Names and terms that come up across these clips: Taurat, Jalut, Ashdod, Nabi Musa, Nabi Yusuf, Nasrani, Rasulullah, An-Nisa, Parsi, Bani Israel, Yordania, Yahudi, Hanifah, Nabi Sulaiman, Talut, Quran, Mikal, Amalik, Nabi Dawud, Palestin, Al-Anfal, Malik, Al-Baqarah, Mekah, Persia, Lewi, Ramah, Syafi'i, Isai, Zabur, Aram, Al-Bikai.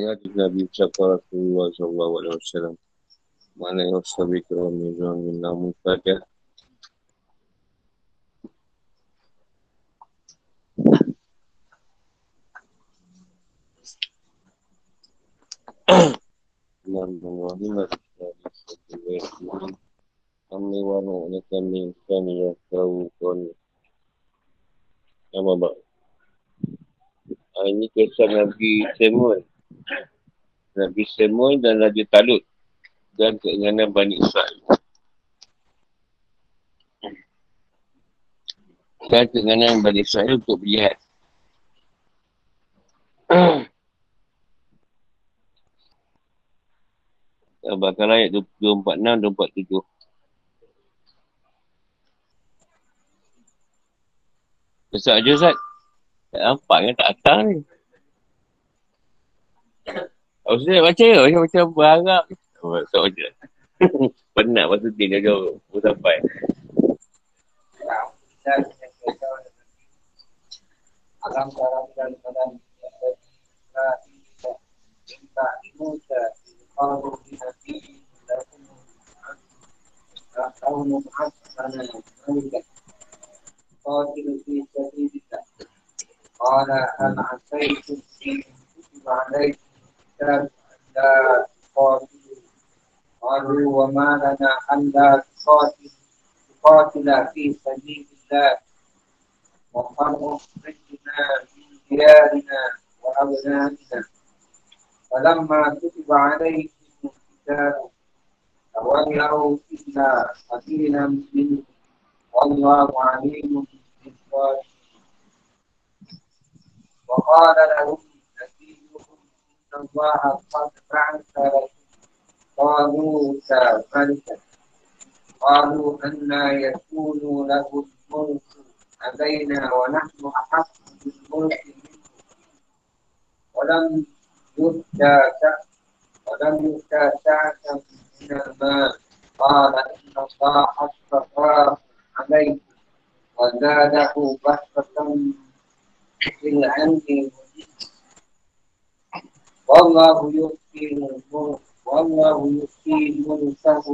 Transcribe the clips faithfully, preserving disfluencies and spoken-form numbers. Ya, Nabi ucapkan Rasulullah sallallahu alaihi wasallam, mana yang sabi keram nizam minnamu saja. Nam Muhammad sallallahu alaihi wasallam. Kami wanu nekami kami yang tahu kon. Nama bab. Ini kisah Nabi Samuel. Nabi Samuel dan Raja Talut dan keinginan Bani Israel dan keinginan Bani Israel untuk berjihad. Al-Baqarah ayat dua ratus empat puluh enam dua ratus empat puluh tujuh. Besok je Ustaz. Tak nampak kan tak atas ni. Ustaz nak baca ke? Macam macam berharap. Ustaz baca. Penat masa dia jauh-jauh. Pukul sampai. Alam-alam dan alam minta Musa kalau dihati dan tahu mu'ad sana kalau dihati jadi tidak kalau al-asai kusti ba'alai dan ada qatil qalu wa ma lana anda qatil qatila fi sabilillah wa qamu rijna min diyarina wa abnanina فَلَمَّا كُتِبَ عَلَيْهِمُ الْقِتَالُ تَوَلَّوْا إِلَّا قَلِيلًا مِّنْهُمْ وَاللَّهُ عَلِيمٌ بِالظَّالِمِينَ وَقَالَ لَهُمْ نَبِيُّهُمْ إِنَّ اللَّهَ قَدْ بَعَثَ لَكُمْ طَالُوتَ مَلِكًا قَالُوا أَنَّىٰ يَكُونُ لَهُ الْمُلْكُ عَلَيْنَا وَنَحْنُ أَحَقُّ بِالْمُلْكِ مِنْهُ وَلَمْ يُؤْتَى وَلَمْ يُؤْتَى شَيْئًا مِنَ الْمَالِ قَالَ إِنَّ اللَّهَ اصْطَفَاهُ عَلَيْكُمْ وَزَادَهُ بَسْطَةً فِي الْعِلْمِ وَالْجِسْمِ وَاللَّهُ يُؤْتِي الْمُلْكَ وَاللَّهُ يُؤْتِي مُلْكَهُ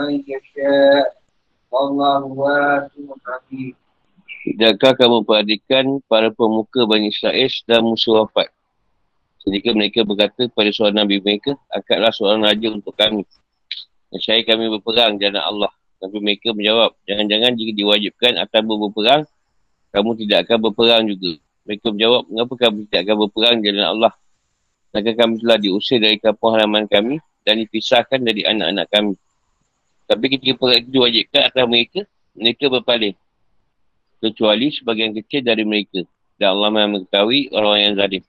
مَن يَشَاءُ وَاللَّهُ وَاسِعٌ عَلِيمٌ. Tidakkah kamu perhatikan para pemuka Bani Israil dan musuh wafat? Ketika mereka berkata kepada seorang Nabi mereka, akadlah seorang raja untuk kami. Nasyai kami berperang jalan Allah. Tapi mereka menjawab, jangan-jangan jika diwajibkan atas berperang, kamu tidak akan berperang juga. Mereka menjawab, mengapa kamu tidak akan berperang jalan Allah? Maka kami telah diusir dari kampung halaman kami dan dipisahkan dari anak-anak kami. Tapi ketika perang itu diwajibkan atas mereka, mereka berpaling. Kecuali sebahagian kecil dari mereka. Dan Allah Maha mengetahui orang yang zalim.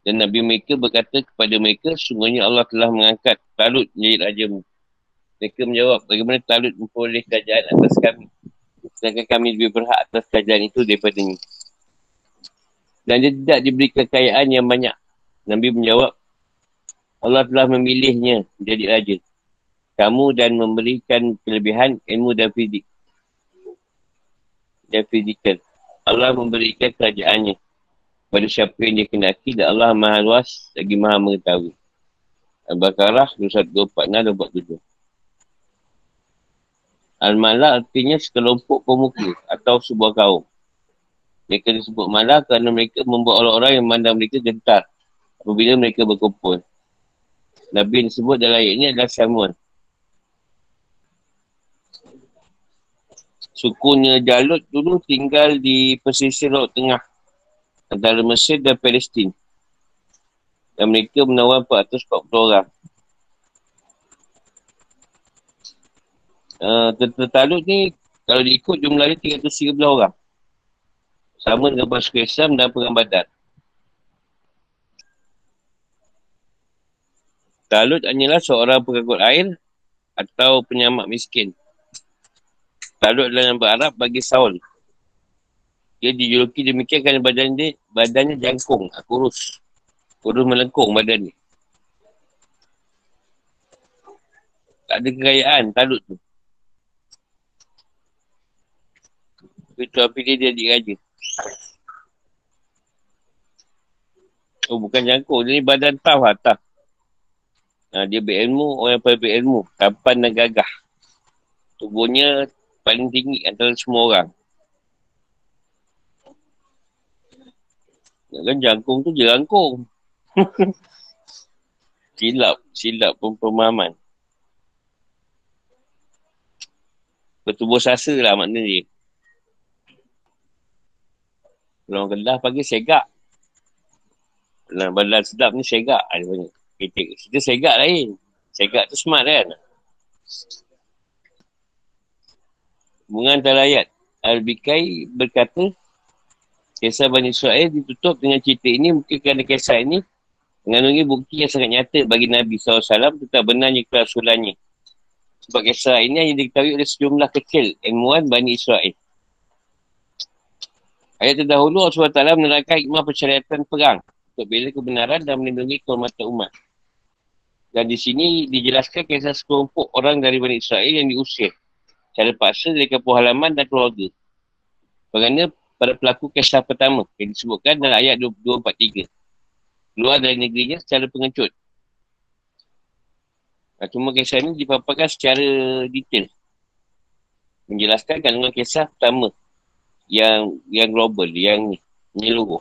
Dan Nabi mereka berkata kepada mereka, sungguhnya Allah telah mengangkat Talut menjadi rajamu. Mereka menjawab, bagaimana Talut memperoleh kerajaan atas kami? Sedangkan kami lebih berhak atas kerajaan itu daripadanya. Dan dia tidak diberi kekayaan yang banyak. Nabi menjawab, Allah telah memilihnya menjadi raja. Kamu dan memberikan kelebihan ilmu dan fizik. Dan fizikal. Allah memberikan kerajaannya pada siapa yang dia kenaki, dan Allah Maha Luas lagi Maha Mengetahui. Al-Baqarah dua ratus empat puluh enam dua ratus empat puluh tujuh. Al-Mala artinya sekelompok pemuka atau sebuah kaum. Mereka disebut Mala kerana mereka membuat orang-orang yang memandang mereka gentar apabila mereka berkumpul. Nabi yang disebut dalam ayat ini adalah Samuel. Sukunya Jalut dulu tinggal di pesisir Laut Tengah antara Mesir dan Palestin. Dan mereka menawan empat ratus empat puluh orang. Uh, Tentera Talut ni, kalau diikut jumlahnya tiga ratus tiga belas orang. Sama dengan pasukan Islam dan perang Badar. Talut hanyalah seorang pengangkut air atau penyamak miskin. Talut adalah nama Arab bagi Saul. Dia dijuluki demikian kerana badan dia, badannya jangkung, kurus. Kurus melengkung badan ni. Tak ada kekayaan Talut tu. Tapi tu apabila dia jadi raja. Oh, bukan jangkau. Dia ni badan taf lah, taf. Ha, dia berilmu, orang yang paling berilmu. Tampan dan gagah. Tubuhnya paling tinggi antara semua orang. Kan jangkung tu jerangkung. Silap. Silap pun pemahaman. Bertubuh sasa lah makna dia. Kalau orang Kedah panggil segak. Kalau badan sedap ni segak. Kita segak lain. Segak tu smart kan. Hubungan antara ayat. Al-Bikai berkata, kisah Bani Israel ditutup dengan cerita ini mungkin kerana kisah ini mengandungi bukti yang sangat nyata bagi Nabi sallallahu alaihi wasallam tentang benarnya kerasulannya. Sebab kisah ini hanya diketahui oleh sejumlah kecil ilmuwan Bani Israel. Ayat terdahulu Allah subhanahu wa taala menerangkan hikmah persyaratan perang untuk bela kebenaran dan melindungi kehormatan umat. Dan di sini dijelaskan kisah sekelompok orang dari Bani Israel yang diusir secara paksa dari kampung halaman dan keluarga. Bagaimana pada pelaku kisah pertama yang disebutkan dalam ayat dua puluh dua empat tiga. Keluar dari negerinya secara pengecut. Nah, cuma kisah ini dipaparkan secara detail. Menjelaskan kandungan kisah pertama yang yang global, yang menyeluruh.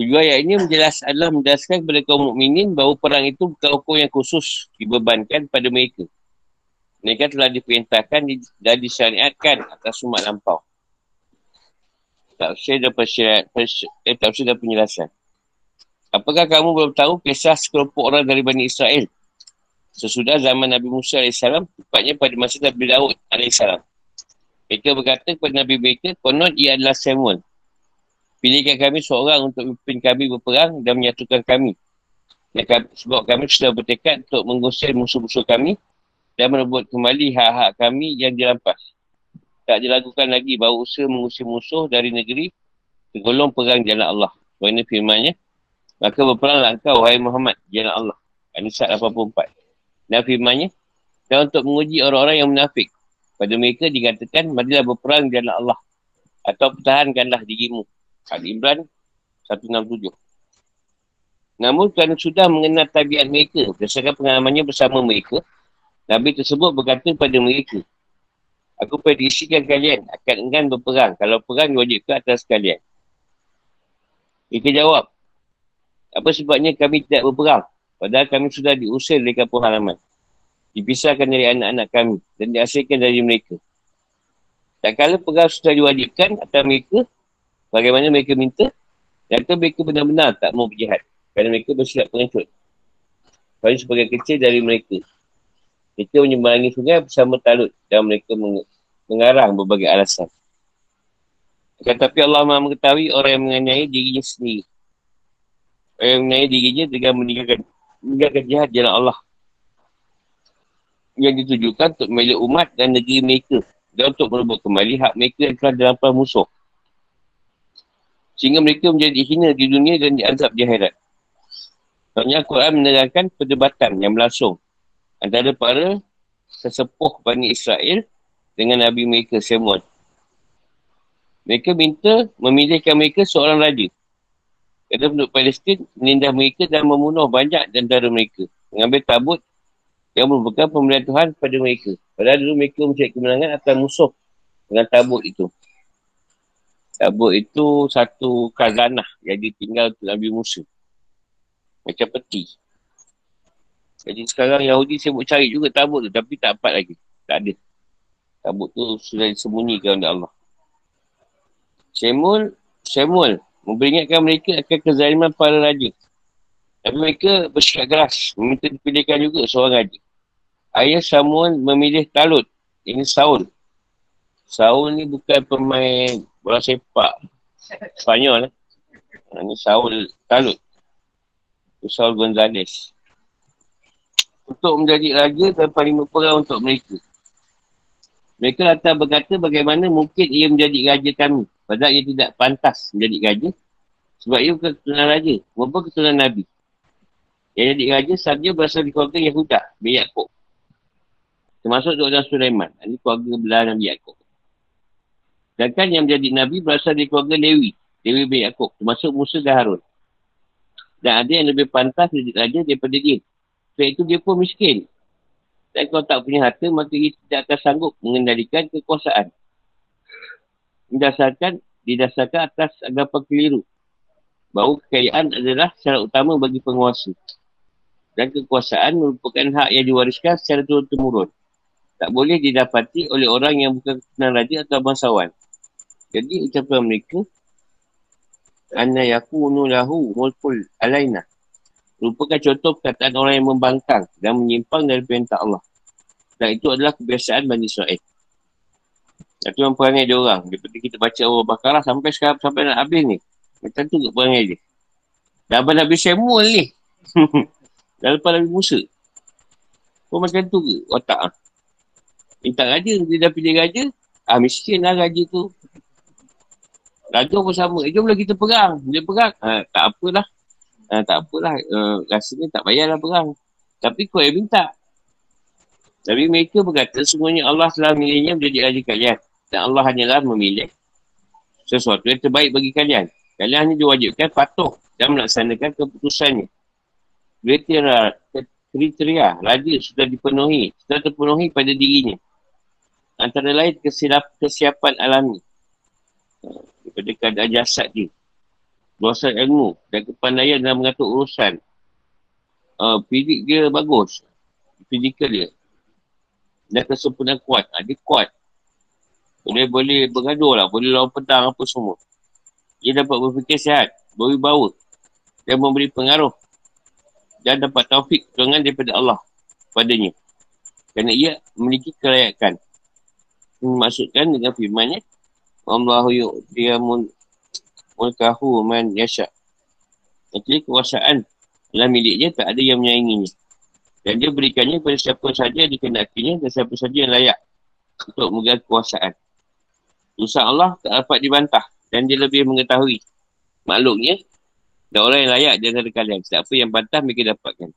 Tujuan ayat ini menjelas, adalah menjelaskan kepada kaum mukminin bahawa perang itu bukan hukum yang khusus dibebankan pada mereka. Mereka telah diperintahkan dan disyariatkan atas umat lampau. Tafsir dan persyarat, persy- eh, tafsir dan penjelasan. Apakah kamu belum tahu kisah sekelompok orang dari Bani Israel sesudah zaman Nabi Musa alaihissalam, tepatnya pada masa Nabi Dawud alaihissalam. Mereka berkata kepada Nabi mereka, konon ia adalah Samuel. Pilihkan kami seorang untuk memimpin kami berperang dan menyatukan kami. Dan kami sebab kami sudah bertekad untuk menggusir musuh-musuh kami dan merebut kembali hak-hak kami yang dirampas. Tak dilakukan lagi bahawa usaha mengusir musuh dari negeri tergolong perang jalan Allah. Sebagainya firmannya, maka berperanglah engkau, wahai Muhammad, jalan Allah. An-Nisa lapan puluh empat. Dan firmannya, dan untuk menguji orang-orang yang munafik. Pada mereka dikatakan, marilah berperang jalan Allah. Atau pertahankanlah dirimu. Al-Imran seratus enam puluh tujuh. Namun, kerana sudah mengenal tabiat mereka, berdasarkan pengalamannya bersama mereka, Nabi tersebut berkata kepada mereka, aku prediksikan kalian akan enggan berperang. Kalau perang diwajibkan atas kalian. Mereka jawab, apa sebabnya kami tidak berperang? Padahal kami sudah diusir dari kampung halaman. Dipisahkan dari anak-anak kami dan diasingkan dari mereka. Tak kala perang sudah diwajibkan atas mereka, bagaimana mereka minta? Nyata mereka benar-benar tak mau berjihad. Kerana mereka bersilap pengecut. Kami sebagai kecil dari mereka. Mereka menyeberangi sungai bersama Talut dan mereka mengarang berbagai alasan. Tetapi Allah Maha mengetahui orang yang menganiaya dirinya sendiri. Orang yang menganiaya dirinya dengan meninggalkan, meninggalkan jihad jalan Allah. Yang ditujukan untuk membela umat dan negeri mereka. Dan untuk merebut kembali hak mereka yang telah dirampas musuh. Sehingga mereka menjadi hina di dunia dan diazab di akhirat. Sebenarnya Al-Quran menerangkan perdebatan yang berlangsung antara para sesepuh Bani Israel dengan Nabi mereka Samuel. Mereka minta memilihkan mereka seorang raja. Kerana penduduk Palestin menindah mereka dan membunuh banyak dendara mereka. Mengambil tabut yang merupakan pemberian Tuhan kepada mereka. Padahal dulu mereka mencari kemenangan atas musuh dengan tabut itu. Tabut itu satu kazanah yang ditinggal untuk Nabi Musa. Macam peti. Jadi sekarang Yahudi sibuk cari juga tabut tu. Tapi tak dapat lagi. Tak ada. Tabut tu sudah disembunyikan oleh Allah. Samuel, Samuel memperingatkan mereka akan kezaliman para raja. Tapi mereka bersikap keras. Meminta dipilihkan juga seorang raja. Ayah Samuel memilih Talut. Ini Saul. Saul ni bukan pemain bola sepak Spanyol. Eh? Ini Saul Talut. Itu Saul Gonzalez. Untuk menjadi raja dan paling berperang untuk mereka. Mereka lantar berkata bagaimana mungkin ia menjadi raja kami. Padahal ia tidak pantas menjadi raja. Sebab ia bukan keturunan raja. Bukan keturunan Nabi. Yang jadi raja sahaja berasal dari keluarga Yahuda, Nabi Yakub. Termasuk keluarga Sulaiman. Ini keluarga belahan Nabi Yakub. Sedangkan yang menjadi Nabi berasal dari keluarga Lewi. Lewi bin Yakub. Termasuk Musa dan Harun. Dan ada yang lebih pantas raja daripada dia. Sebab itu dia pun miskin. Dan kalau tak punya harta, maka dia tidak akan sanggup mengendalikan kekuasaan. Didasarkan, didasarkan atas anggapan keliru. Bahawa kekayaan adalah syarat utama bagi penguasa. Dan kekuasaan merupakan hak yang diwariskan secara turun-temurun. Tak boleh didapati oleh orang yang bukan keturunan raja atau bangsawan. Jadi ucapan mereka, anna yakunu lahu mulkul alaina, merupakan contoh perkataan orang yang membangkang dan menyimpang dari perintah Allah. Dan itu adalah kebiasaan Bani Israel. Itu yang perangai dia orang. Daripada kita baca Al-Baqarah sampai sekarang, sampai nak habis ni. Macam tu ke perangai dia. Dah abang Nabi Samuel ni. Dah lepas Nabi Musa. Kau macam tu ke otak ah? Minta raja, dia dah pilih raja. Ah miskin lah raja tu. Raja pun sama. Eh, jomlah kita perang. Dia perang. Ha, tak apalah. Ha, tak apalah, uh, rasanya tak payahlah perang. Tapi kau yang minta. Tapi mereka berkata, sungguhnya Allah telah memilihnya menjadi raja kalian. Dan Allah hanyalah memilih sesuatu yang terbaik bagi kalian. Kalian hanya diwajibkan patuh dan melaksanakan keputusannya. Kriteria, kriteria raja sudah dipenuhi, sudah terpenuhi pada dirinya. Antara lain kesilap, kesiapan alami. Daripada keadaan jasad dia. Luasan ilmu dan kepandaian dalam mengatur urusan. Uh, fizik dia bagus. Fizikal dia. Dan kesempurnaan kuat. Ha, dia kuat. Boleh-boleh bergaduh lah. Boleh lawan pedang apa semua. Dia dapat berfikir sihat. Berwibawa. Dan memberi pengaruh. Dan dapat taufik keungan daripada Allah padanya. Kerana ia memiliki kelayakan. Dimaksudkan dengan firmannya. Allahu yu'tiyamun mulkahu man yasha. Artinya kekuasaan dalam miliknya tak ada yang menyainginya. Dan dia berikannya kepada siapa saja yang dikenakinya dan siapa saja yang layak untuk memegang kekuasaan. Urusan Allah tak dapat dibantah dan dia lebih mengetahui makhluknya dan orang yang layak di antara kalian. Setiap apa yang bantah mereka dapatkan.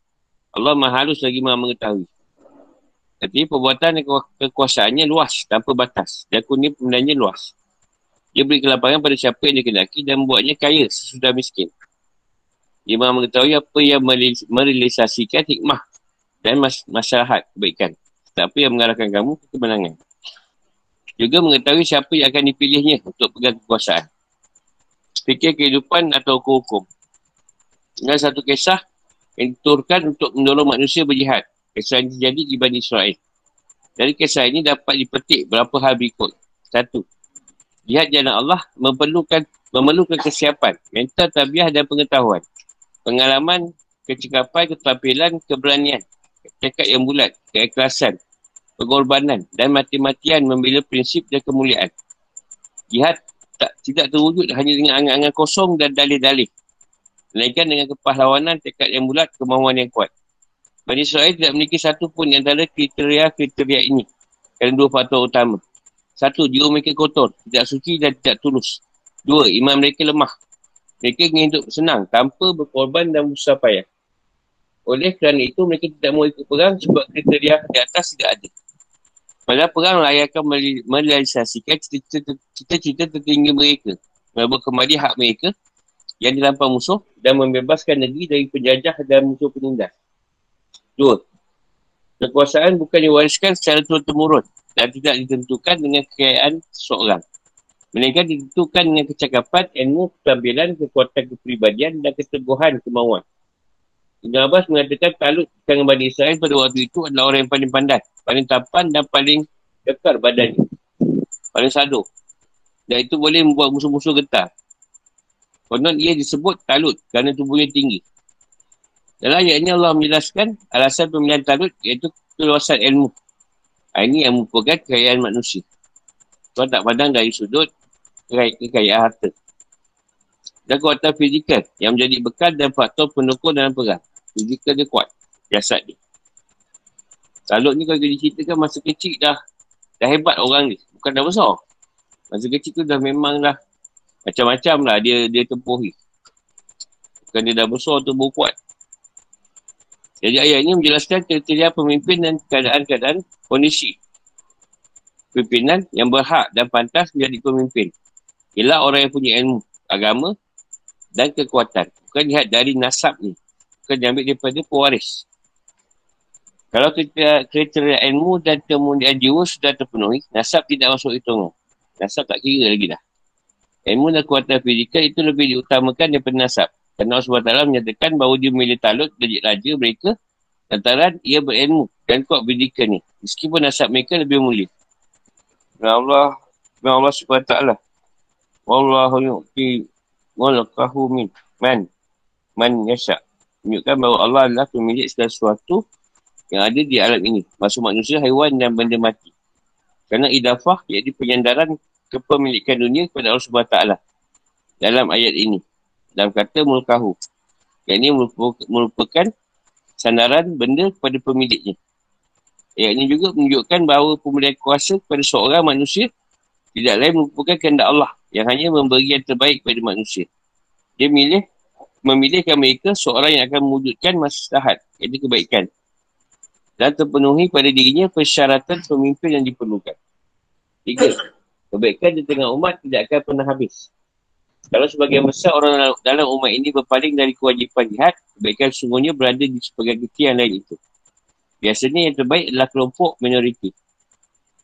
Allah maha halus lagi maha mengetahui. Artinya perbuatan dan kekuasaannya luas tanpa batas. Dan kuni pembinaannya luas. Dia beri kelapangan pada siapa yang dikenaki dan membuatnya kaya sesudah miskin. Dia mahu mengetahui apa yang merealisasikan hikmah dan mas- masyarakat kebaikan. Setiap apa yang mengarahkan kamu ke kemenangan. Juga mengetahui siapa yang akan dipilihnya untuk pegang kekuasaan. Fikir kehidupan atau hukum-hukum. Dengan satu kisah yang diturunkan untuk menolong manusia berjihad. Kisah yang terjadi di Bani Israel. Dari kisah ini dapat dipetik berapa hal berikut. Satu. Jihad jalan Allah memerlukan memerlukan kesiapan, mental, tabiah dan pengetahuan. Pengalaman, kecekapan, keterampilan, keberanian, tekad yang bulat, keikhlasan, pengorbanan dan mati-matian membela prinsip dan kemuliaan. Jihad tak tidak terwujud hanya dengan angan-angan kosong dan dalih-dalih. Melainkan dengan kepahlawanan, tekad yang bulat, kemahuan yang kuat. Bani Israel tidak memiliki satu pun antara kriteria-kriteria ini. Kerana dua faktor utama. Satu, jiwa mereka kotor, tidak suci dan tidak tulus. Dua, iman mereka lemah. Mereka ingin hidup senang tanpa berkorban dan berusaha payah. Oleh kerana itu, mereka tidak mahu ikut perang sebab kriteria di atas tidak ada. Padahal perang layakkan merealisasikan cita-cita tertinggi mereka. Merebut kembali hak mereka yang dilampau musuh dan membebaskan negeri dari penjajah dan musuh penindas. Dua, kekuasaan bukan diwariskan secara turun-temurun. Dan tidak ditentukan dengan kekayaan seorang. Melainkan ditentukan dengan kecakapan, ilmu, ketampilan, kekuatan kepribadian dan keteguhan kemauan. Ibn Abbas mengatakan Talut di tangan Bani Israel pada waktu itu adalah orang yang paling pandai, paling tampan dan paling kekar badannya. Paling sado. Dan itu boleh membuat musuh-musuh getar. Konon ia disebut Talut kerana tubuhnya tinggi. Dalam ayat ini Allah menjelaskan alasan pemilihan Talut iaitu keluasan ilmu. Ini yang merupakan kekayaan manusia. Tuhan tak pandang dari sudut kekayaan harta. Dan kekuatan fizikal yang menjadi bekal dan faktor pendukung dalam perang. Fizikal dia kuat. Jasad dia. Talut ni kalau kita ceritakan masa kecil dah dah hebat orang ni. Bukan dah besar. Masa kecil tu dah memang dah macam-macam lah dia, dia tempuhi. Bukan dia dah besar tu baru kuat. Jadi ayat ini menjelaskan kriteria pemimpin dan keadaan-keadaan kondisi. Pimpinan yang berhak dan pantas menjadi pemimpin ialah orang yang punya ilmu, agama dan kekuatan. Bukan Bukan lihat dari nasab ni. Bukan diambil daripada pewaris. Kalau kriteria ilmu dan kemudian jiwa sudah terpenuhi, nasab tidak masuk hitungan. Nasab tak kira lagi dah. Ilmu dan kekuatan fizikal itu lebih diutamakan daripada nasab. Kerana Allah subhanahu wa taala menyatakan bahawa dia memilih Talut, raja mereka, lantaran ia berilmu dan kuat fizikal ni. Meskipun nasab mereka lebih mulia. Ya Allah, ya Allah subhanahu wa taala. Wallahu yu'ti walakahu min man man yasha. Menunjukkan bahawa Allah adalah pemilik segala sesuatu yang ada di alam ini, maksud manusia, haiwan dan benda mati. Kerana idafah iaitu penyandaran kepemilikan dunia kepada Allah subhanahu wa taala dalam ayat ini, dalam kata mulkahu, yang ini merupakan sandaran benda kepada pemiliknya. Ayat ini juga menunjukkan bahawa pemberian kuasa kepada seorang manusia tidak lain merupakan kehendak Allah yang hanya memberi yang terbaik kepada manusia. Dia milih, memilihkan mereka seorang yang akan mewujudkan maslahat, iaitu kebaikan, dan terpenuhi pada dirinya persyaratan pemimpin yang diperlukan. Tiga, kebaikan di tengah umat tidak akan pernah habis. Kalau sebagian besar orang dalam umat ini berpaling dari kewajipan jihad, kebaikan sungguhnya berada di sebagian kecil yang lain itu. Biasanya yang terbaik adalah kelompok minoriti.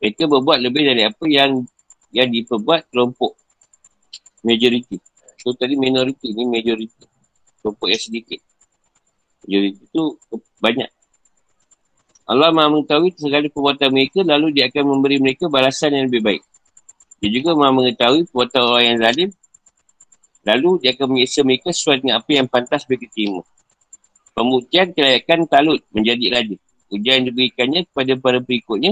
Mereka berbuat lebih dari apa yang yang diperbuat kelompok majoriti. So tadi minoriti ni majoriti. Kelompok yang sedikit. Majoriti tu banyak. Allah Maha mengetahui segala perbuatan mereka, lalu dia akan memberi mereka balasan yang lebih baik. Dia juga Maha mengetahui perbuatan orang yang zalim, lalu dia akan menyiksa mereka sesuai dengan apa yang pantas mereka terima. Pembuktian kelayakan Talut menjadi raja, ujian yang diberikannya kepada para berikutnya,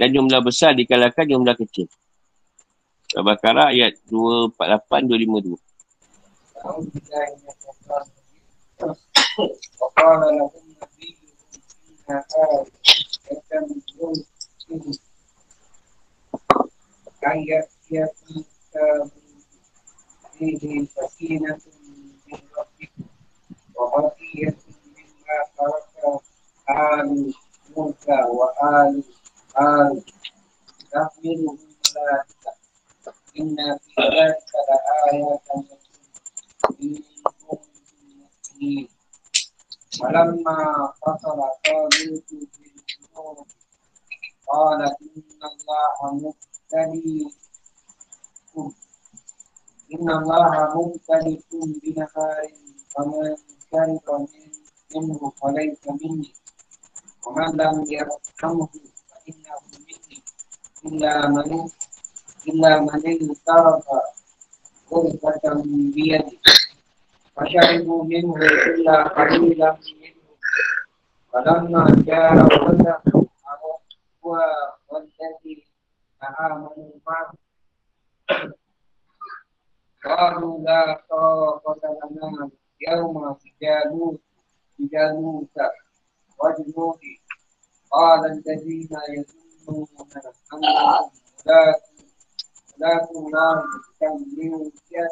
dan jumlah besar dikalahkan jumlah kecil. Al-Baqarah ayat dua empat lapan dua lima dua. Nah, kita belum ini. Ayat dia kita ini di sakinah bin Rafiq. Wa qiyat min ma faraka an Musa wa al al tahmilu la inna fi dhalika la ayatan lil mu'minin. فلما فصل طالوت بالجنود قال إن الله مبتليكم إن الله مبتليكم بنهار فمن شرب منه فليس مني ومن لم يرحمه فإنه مني إلا من إلا من اغترف غرفة بيده فشربوا منه إلا قليلا منه فلما جاءوا فتحوا عرفوا والذين آمنوا معه قالوا لا طاقة لنا اليوم بجالوت بجالوت وجنوده قال الذين يظنون أنهم ملاقو الله كم من فئة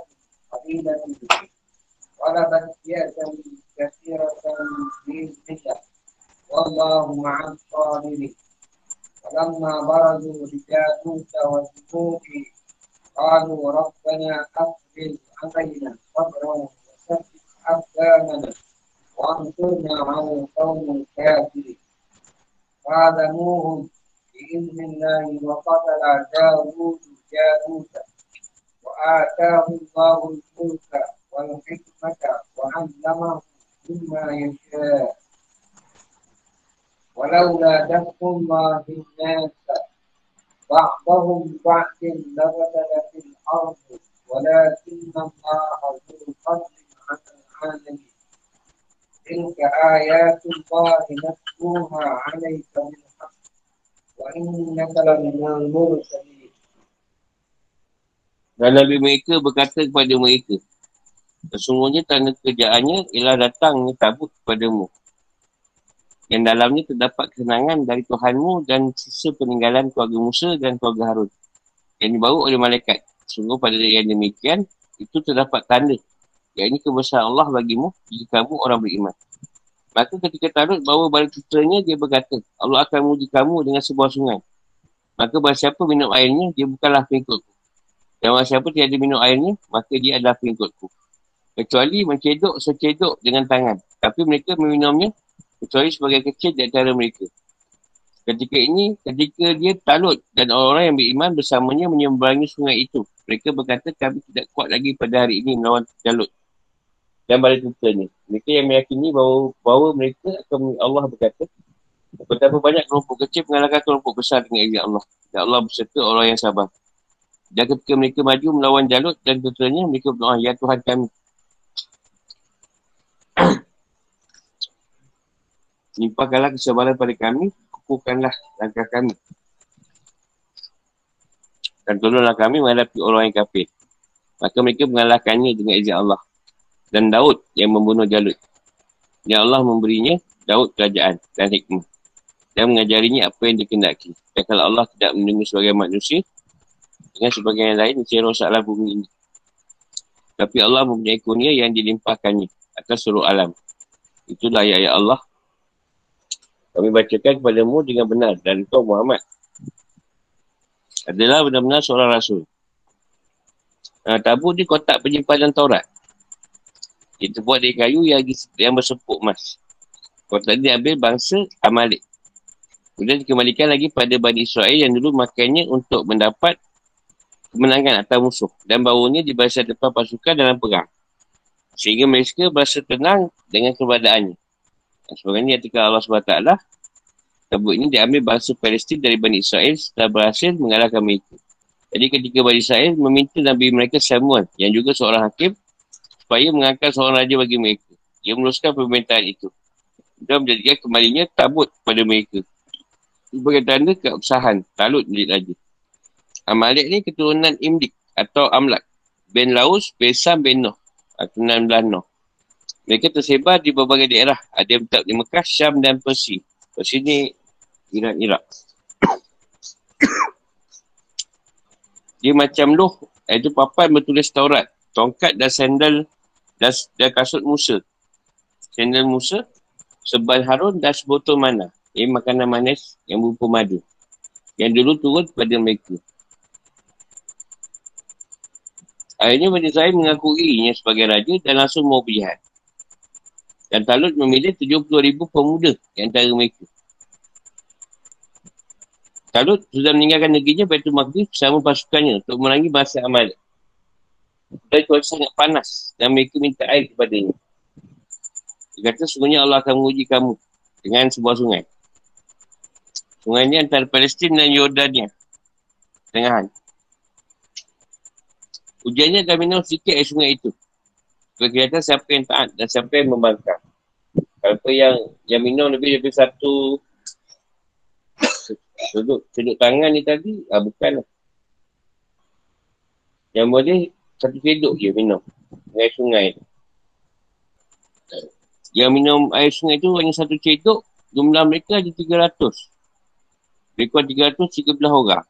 قليلة غلبت فئة كثيرة بإذنه والله مع الصابرين فلما برزوا لجالوت وجنوده قالوا ربنا أفرغ علينا صبرا وثبت أقدامنا وانصرنا على القوم الكافرين فهزموهم بإذن الله وقتل داود جالوت وآتاه الله الملك والحكمة وعلمه مما يشاء ولولا دفع الله الناس بعضهم بعضا لبدلت الأرض ولكن الله ذو فضل على العالمين تلك آيات الله نتلوها عليك بالحق وإنك لمن المرسلين. Dan Nabi mereka berkata kepada mereka, sesungguhnya tanda kerjaannya ialah datangnya tabut kepadamu, yang dalamnya terdapat kesenangan dari Tuhanmu dan sisa peninggalan keluarga Musa dan keluarga Harun yang dibawa oleh malaikat. Sungguh pada yang demikian, itu terdapat tanda, iaitu kebesaran Allah bagimu jika kamu orang beriman. Maka ketika Talut bawa bala tenteranya, dia berkata, Allah akan menguji kamu dengan sebuah sungai. Maka barang siapa minum airnya, dia bukanlah pengikutku. Dan barang siapa tiada minum airnya, maka dia adalah pengikutku. kecuali mencedok secedok dengan tangan. Tapi mereka meminumnya kecuali sebagai kecil di antara mereka. Ketika ini, ketika dia Talut dan orang-orang yang beriman bersamanya menyeberangi sungai itu, mereka berkata, kami tidak kuat lagi pada hari ini melawan Jalut dan bala tenteranya. Mereka yang meyakini bahawa, bahawa mereka akan Allah berkata, betapa banyak kelompok kecil mengalahkan kelompok besar dengan izin Allah. Dan Allah berserta orang yang sabar. Dan ketika mereka maju melawan Jalut dan tenteranya, mereka berdoa, ya Tuhan kami. Limpahkanlah kesabaran pada kami, kukuhkanlah langkah kami. Dan tolonglah kami menghadapi orang yang kafir. Maka mereka mengalahkannya dengan izin Allah. Dan Daud yang membunuh Jalut. Ya Allah memberinya Daud kerajaan dan hikmah. Dan mengajarinya apa yang dikehendaki. Dan kalau Allah tidak menunggu sebagai manusia, dengan sebagian yang lain, mesti rosaklah bumi ini. Tapi Allah mempunyai kurnia yang dilimpahkannya atas seluruh alam. Itulah ayat-ayat Allah. Kami bacakan kepadamu dengan benar. Dan kau Muhammad adalah benar-benar seorang rasul. Nah, tabu di kotak penyimpanan Taurat. Dia terbuat dari kayu yang, yang bersepuk emas. Kotak ini diambil bangsa Amalik. Kemudian dikembalikan lagi pada Bani Israel yang dulu makanya untuk mendapat kemenangan atas musuh. Dan baunya di barisan depan pasukan dalam perang. Sehingga mereka berasa tenang dengan keberadaannya. Dan sebagainya ketika Allah subhanahu wa taala, tabut ini diambil bangsa Palestin dari Bani Israel setelah berhasil mengalahkan mereka. Jadi ketika Bani Israel meminta Nabi mereka Samuel yang juga seorang hakim supaya mengangkat seorang raja bagi mereka. Dia meneruskan permintaan itu. Dan menjadikan kembalinya tabut pada mereka. Sebagai tanda keabsahan, Talut milik raja. Amalik ni keturunan Imlik atau Amlak. Bin Laus, Besam, bin Noh. Keturunan belah Noh. Mereka tersebar di berbagai daerah. Ada yang tetap di Mekah, Syam dan Persia. Persia ni Irak, Irak. Dia macam Loh, iaitu papan bertulis Taurat. Tongkat dan sandal dan, dan kasut Musa. Sandal Musa, sebal Harun dan sebotol mana. Ini makanan manis yang berupa madu. Yang dulu turun kepada mereka. Akhirnya Bani Israel mengaku dirinya sebagai raja dan langsung mau pilihan. Dan Talut memilih tujuh puluh ribu pemuda di antara mereka. Talut sudah meninggalkan negerinya Baitul Maqdis bersama pasukannya untuk merangi bangsa Amalek. Dan cuaca sangat panas dan mereka minta air kepadanya. Dia kata, sungguhnya Allah akan menguji kamu dengan sebuah sungai. Sungai ini antara Palestin dan Yordania. Tengahan. Ujiannya akan minum sedikit air sungai itu. Kelihatan siapa yang taat dan siapa yang membangkang. Kalau yang yang minum lebih daripada satu sudut, sudut tangan ni tadi, ah, bukan lah. Yang boleh satu sedok je minum air sungai. Yang minum air sungai tu hanya satu sedok, jumlah mereka ada tiga ratus. Mereka tiga ratus tiga belas orang.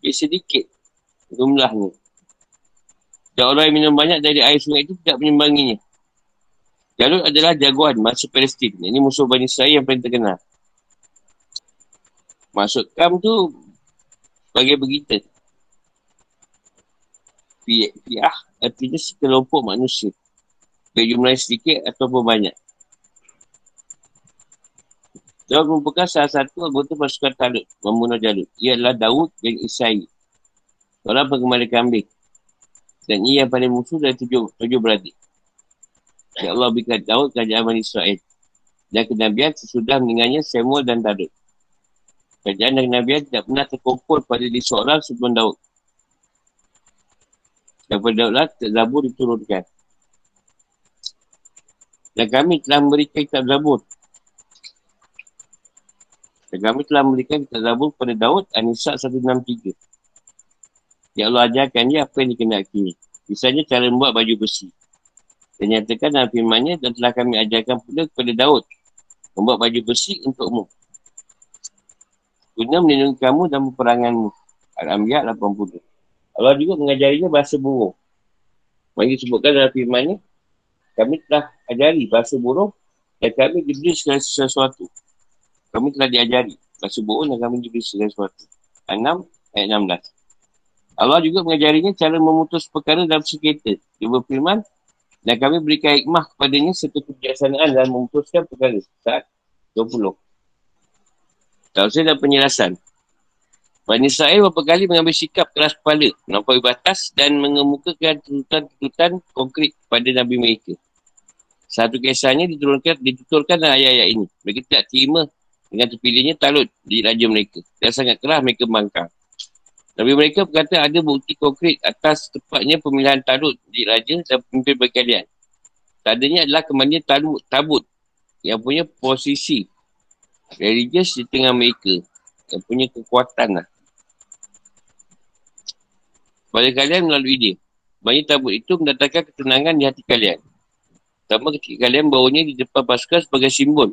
Ia sedikit jumlahnya. Dan orang yang minum banyak dari air sungai itu tidak menyembanginya. Jalut adalah jagoan masa Palestin. Ini musuh Bani Israel yang paling terkenal. Maksud kam tu sebagai berita. Fi'ah artinya sekelompok manusia. Berjumlah sedikit ataupun banyak. Dia merupakan salah satu anggota pasukan Talut membunuh Jalut. Ia adalah Dawud bin Isai. Orang pengembala kambing. Dan ia yang paling musuh dari tujuh, tujuh beradik. Ya Allah berikan Dawud kerajaan Bani Israel. Dan kenabian sesudah meninggalnya Samuel dan Talut. Kerajaan dan kenabian tidak pernah terkumpul pada diri seorang sebelum Dawud. Daripada Daulat, Zabur diturunkan. Dan kami telah memberikan kitab Zabur. Dan kami telah memberikan kitab Zabur kepada Daud, An-Nisa seratus enam puluh tiga. Ya Allah ajarkan dia apa yang dikehendaki. Misalnya cara membuat baju besi. Dan nyatakan dalam firman-Nya, dan telah kami ajarkan pula kepada Daud membuat baju besi untukmu. Guna melindungi kamu dan peperanganmu. Al-Anbiya lapan puluh. Allah juga mengajarinya bahasa burung. Mari sebutkan dalam firman-Nya, kami telah ajari bahasa burung dan kami diberi segala sesuatu. Kami telah diajari bahasa burung dan kami diberi segala sesuatu. enam, ayat enam belas. Allah juga mengajarinya cara memutus perkara dalam sekita. Dia berfirman, dan kami berikan hikmah kepadanya serta kebijaksanaan dalam memutuskan perkara. Saat dua puluh. Tafsir dan penjelasan. Bani Israel beberapa kali mengambil sikap keras kepala, melampaui batas dan mengemukakan tuntutan-tuntutan konkret kepada Nabi mereka. Satu kisahnya diturunkan, dituturkan dalam ayat-ayat ini. Mereka tidak terima dengan terpilihnya Talut di raja mereka. Dan sangat keras mereka membangkang. Nabi mereka berkata ada bukti konkret atas tepatnya pemilihan Talut jadi raja dan pemimpin berkalian. Tadanya adalah kemanian Talut, Tabut yang punya posisi religius di tengah mereka. Yang punya kekuatan lah. Pada kalian melalui dia. Banyak Tabut itu mendatangkan ketenangan di hati kalian. Terutama ketika kalian bawanya di depan pasukan sebagai simbol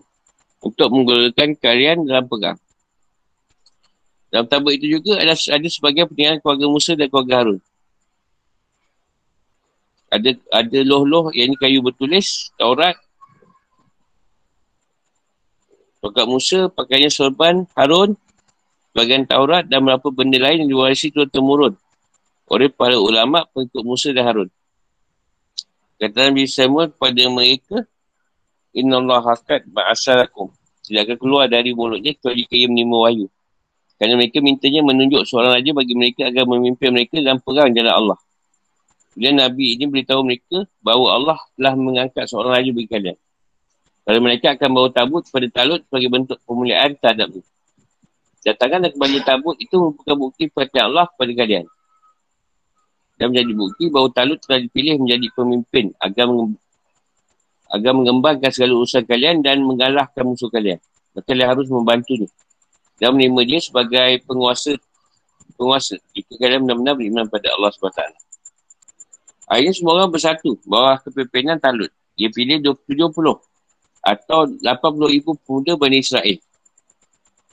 untuk menggolkan kalian dalam perang. Dalam tabut itu juga ada, ada sebagian peninggalan keluarga Musa dan keluarga Harun. Ada ada loh-loh yang ni kayu bertulis, Taurat. Keluarga Musa, pakainya sorban, Harun, bagian Taurat dan beberapa benda lain yang diwarisi turun-temurun oleh para ulama pengikut Musa dan Harun. Kata Nabi Samuel kepada mereka, Inna Allah haqqat ba'asalakum. Tidak akan keluar dari mulutnya kecuali ia menimba wahyu. Kerana mereka mintanya menunjuk seorang raja bagi mereka agar memimpin mereka dalam perang jalan Allah. Bila Nabi ini beritahu mereka bahawa Allah telah mengangkat seorang raja bagi kalian. Kalau mereka akan bawa tabut kepada Talut sebagai bentuk pemuliaan terhadapnya. Datangan dan kembali tabut itu merupakan bukti perhatian Allah kepada kalian. Dan menjadi bukti bahawa Talut telah dipilih menjadi pemimpin agar, menge- agar mengembangkan segala urusan kalian dan mengalahkan musuh kalian. Maka kalian harus membantunya. Dan menerima dia sebagai penguasa penguasa jika kalian benar-benar beriman pada Allah subhanahu wa taala. Akhirnya semua orang bersatu bawah kepimpinan Talut. Dia pilih dua puluh atau lapan puluh ribu pemuda Bani Israel.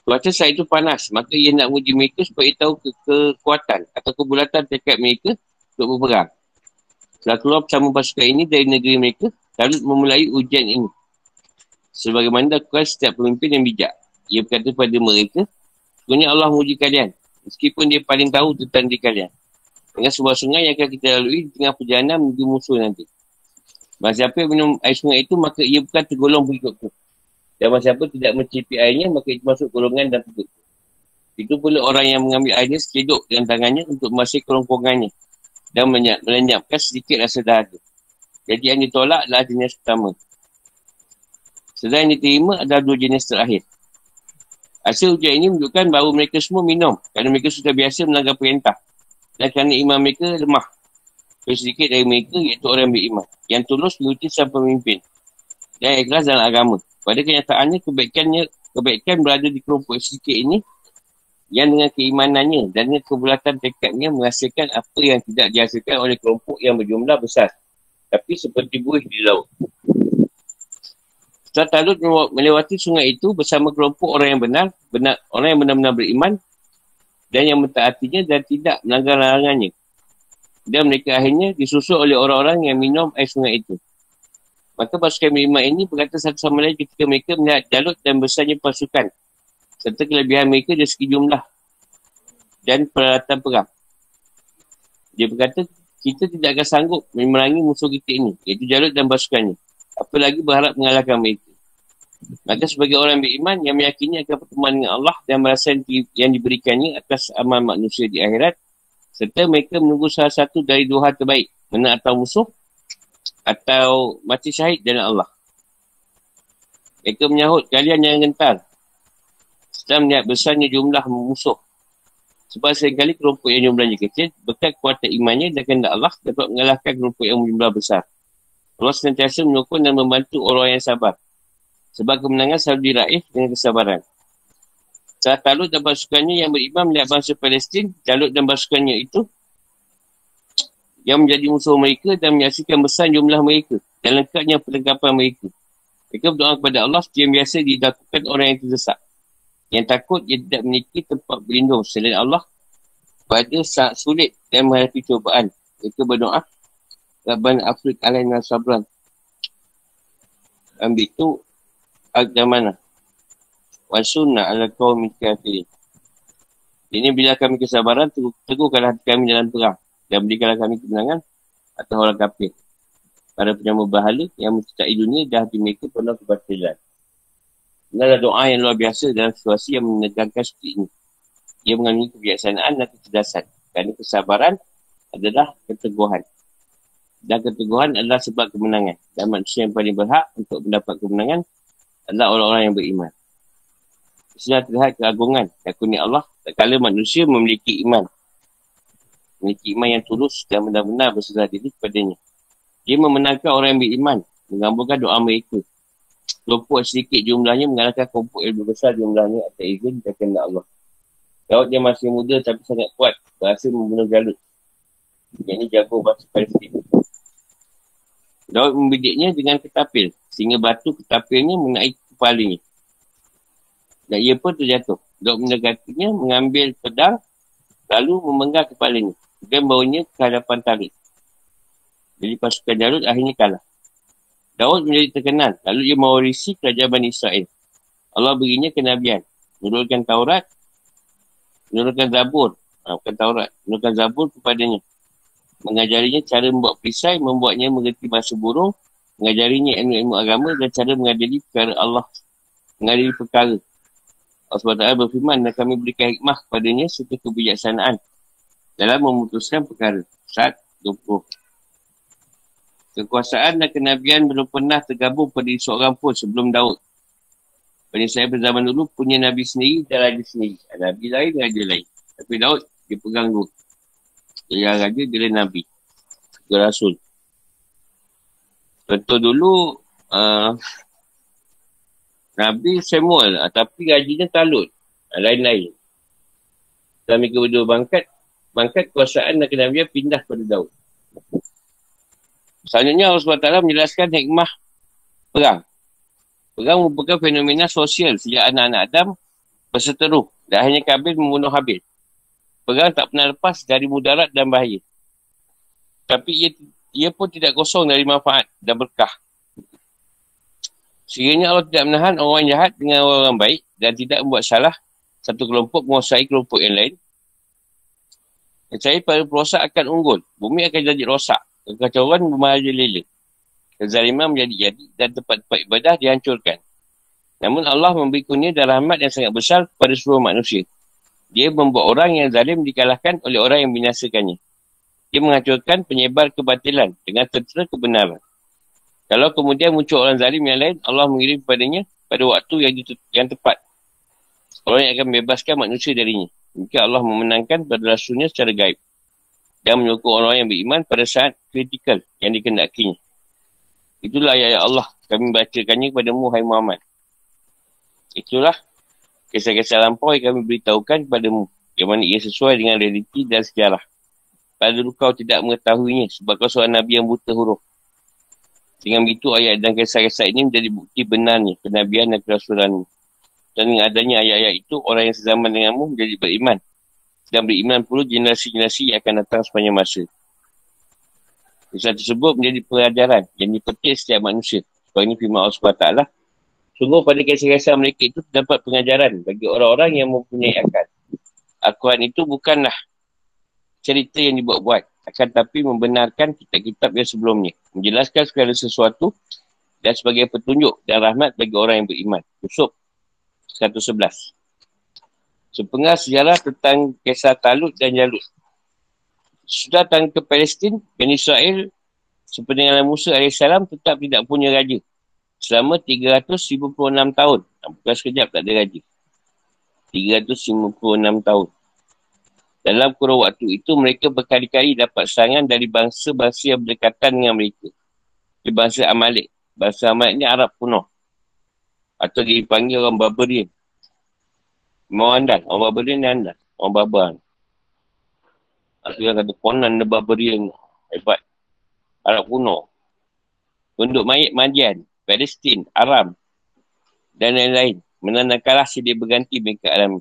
Cuaca saat itu panas, maka ia nak uji mereka supaya tahu ke- kekuatan atau kebulatan tekad mereka untuk berperang. Setelah keluar bersama pasukan ini dari negeri mereka, Talut memulai ujian ini. Sebagaimana dilakukan setiap pemimpin yang bijak. Ia berkata kepada mereka, sebenarnya Allah menguji kalian, meskipun dia paling tahu tentang diri kalian. Dengan sebuah sungai yang akan kita lalui di tengah perjalanan menuju musuh nanti. Masa siapa minum air sungai itu, maka ia bukan tergolong berikutku. Dan masa siapa tidak mencipi airnya, maka ia masuk golongan dan perut. Itu pula orang yang mengambil airnya sekedok dengan tangannya untuk masih kerongkongannya. Dan melenyapkan sedikit rasa dahaga. Jadi yang ditolak adalah jenis pertama. Sedang yang diterima adalah dua jenis terakhir. Hasil ujian ini menunjukkan bahawa mereka semua minum kerana mereka sudah biasa melanggar perintah dan kerana iman mereka lemah. Sedikit dari mereka iaitu orang beriman yang tulus mengikuti sang pemimpin dan ikhlas dalam agama. Pada kenyataannya, kebaikannya, kebaikan berada di kelompok sedikit ini yang dengan keimanannya dan dengan kebulatan tekadnya menghasilkan apa yang tidak dihasilkan oleh kelompok yang berjumlah besar tapi seperti buih di laut. Setelah Talut melewati sungai itu bersama kelompok orang yang benar, benar orang yang benar-benar beriman dan yang mentaatinya dan tidak melanggar larangannya. Dan mereka akhirnya disusul oleh orang-orang yang minum air sungai itu. Maka pasukan beriman ini berkata satu sama lain ketika mereka melihat Talut dan besarnya pasukan serta kelebihan mereka dari segi jumlah dan peralatan perang. Dia berkata, kita tidak akan sanggup memerangi musuh kita ini, iaitu Talut dan pasukannya. Apalagi berharap mengalahkan mereka. Maka sebagai orang beriman yang meyakini akan pertemuan dengan Allah dan merasa yang, di, yang diberikannya atas amal manusia di akhirat, serta mereka menunggu salah satu dari dua hal terbaik, menang atau musuh, atau mati syahid dengan Allah. Mereka menyahut kalian yang gentar, setelah melihat besarnya jumlah musuh. Sebab seringkali kelompok yang jumlahnya kecil, berkat kuatan imannya dan kehendak Allah dapat mengalahkan kelompok yang jumlah besar. Allah sentiasa menyokong dan membantu orang yang sabar. Sebab kemenangan selalu diraih dengan kesabaran. Saat Talut dan pasukannya yang beriman melihat bangsa Palestin, Talut dan pasukannya itu yang menjadi musuh mereka dan menyaksikan besar jumlah mereka dan lengkapnya perlengkapan mereka. Mereka berdoa kepada Allah seperti yang biasa dilakukan orang yang terdesak. Yang takut dia tidak memiliki tempat berlindung selain Allah pada saat sulit dan menghadapi cubaan. Mereka berdoa Rabban Afrik Alaina Sabran. Ambil tu Al-Damana Wa Sunnah Ala Qawmi Kafirin. Ini bila kami kesabaran, teguhkanlah hati kami dalam perang. Dan berikanlah kami kemenangan atas orang kafir. Para penyembah berhala yang mencintai dunia dan hati mereka penuh kebatilan. Ini adalah doa yang luar biasa dalam situasi yang menegangkan seperti ini. Ia mengandungi kebijaksanaan dan kecerdasan. Kerana kesabaran adalah keteguhan. Dan keteguhan adalah sebab kemenangan. Dan manusia yang paling berhak untuk mendapat kemenangan adalah orang-orang yang beriman. Sila terlihat keagungan dan kurnia Allah tak kala manusia memiliki iman. Memiliki iman yang tulus dan benar-benar berserah diri kepadanya. Dia memenangkan orang yang beriman, menggambarkan doa mereka. Kelompok sedikit jumlahnya mengalahkan kelompok yang besar jumlahnya atas izin dan kehendak Allah. Daud yang masih muda tapi sangat kuat, berhasil membunuh Jalut. Yang ini jago bahasa Palestin. Daud membidiknya dengan ketapil, sehingga batu ketapilnya mengenai kepalanya. Dan ia pun terjatuh. Dok mendekatinya mengambil pedang, lalu memenggal kepalanya. Kemudian bawanya ke hadapan Talut. Jadi pasukan Jalut akhirnya kalah. Daud menjadi terkenal. Lalu ia mewarisi kerajaan Bani Israel. Allah berinya kenabian. Menurunkan Taurat. Menurunkan Zabur. Ha, bukan Taurat. Menurunkan Zabur kepadanya. Mengajarinya cara membuat perisai. Membuatnya mengerti bahasa burung. Mengajarinya ilmu-ilmu agama dan cara mengadili perkara Allah. Mengadili perkara. Allah subhanahu wa taala berfirman dan kami berikan hikmah kepadanya serta kebijaksanaan dalam memutuskan perkara. Saat dua puluh. Kekuasaan dan kenabian belum pernah tergabung pada seorang pun sebelum Daud. Pada saya berzaman dulu punya Nabi sendiri dan Raja sendiri. Nabi lain, Raja lain. Tapi Daud, dia pegang dulu. Dia Raja, dia Nabi. Dia Rasul. Contoh dulu, uh, Nabi Samuel, tapi gajinya Talut. Lain-lain. Setelah mereka berdua bangkat, bangkat kuasaan dan kenabian pindah pada Daud. Selanjutnya, Allah subhanahu wa taala menjelaskan hikmah perang. Perang merupakan fenomena sosial sejak anak-anak Adam berseteru. Dan akhirnya Kabil membunuh Habil. Perang tak pernah lepas dari mudarat dan bahaya. Tapi ia, ia pun tidak kosong dari manfaat dan berkah. Sekiranya Allah tidak menahan orang jahat dengan orang baik dan tidak membuat salah satu kelompok menguasai kelompok yang lain, saya para perosak akan unggul. Bumi akan jadi rosak. Kekacauan bermerajalela. Kezaliman menjadi-jadi dan tempat-tempat ibadah dihancurkan. Namun Allah memberi kurnia dan rahmat yang sangat besar kepada seluruh manusia. Dia membuat orang yang zalim dikalahkan oleh orang yang binasakannya. Dia menghancurkan penyebar kebatilan dengan tentera kebenaran. Kalau kemudian muncul orang zalim yang lain, Allah mengirim kepadanya pada waktu yang, ditut- yang tepat. Orang yang akan membebaskan manusia darinya. Maka Allah memenangkan pada Rasulnya secara gaib. Dan menyokong orang yang beriman pada saat kritikal yang dikehendakinya. Itulah ayat-ayat Allah. Kami bacakannya kepada Muhammad Muhammad. Itulah kisah-kisah lampau yang kami beritahukan kepadamu. Yang mana ia sesuai dengan realiti dan sejarah. Padahal kau tidak mengetahuinya sebab kau seorang Nabi yang buta huruf. Dengan begitu, ayat dan kisah-kisah ini menjadi bukti benarnya kenabian dan kerasulannya. Dan dengan adanya ayat-ayat itu, orang yang sezaman denganmu menjadi beriman. Dan beriman pula generasi-generasi yang akan datang sepanjang masa. Kisah tersebut menjadi pelajaran yang dipetik setiap manusia. Sebab ini firman Allah subhanahu wa taala. Sungguh pada kisah-kisah mereka itu terdapat pengajaran bagi orang-orang yang mempunyai akal. Al-Quran itu bukanlah cerita yang dibuat-buat. Akan tapi membenarkan kitab-kitab yang sebelumnya. Menjelaskan segala sesuatu dan sebagai petunjuk dan rahmat bagi orang yang beriman. Yusuf seratus sebelas. Sepenggal sejarah tentang kisah Talut dan Jalut. Sudah datang ke Palestin, Bani Israel seperti dengan Musa alaihissalam tetap tidak punya raja. Selama tiga ratus lima puluh enam tahun. Bukan sekejap tak ada raja. tiga ratus lima puluh enam tahun. Dalam kurun waktu itu, mereka berkali-kali dapat serangan dari bangsa-bangsa yang berdekatan dengan mereka. Itu bangsa Amalik. Bangsa Amalik ni Arab kuno. Atau dipanggil orang Barbarian. Mau andal. Orang Barbarian ni andal. Orang Barbar. Atau yang kata Conan the Barbarian. Hebat. Arab kuno. Tunduk mayat Madian. Palestin. Aram. Dan lain-lain. Menandang kalah sedia berganti mereka alami.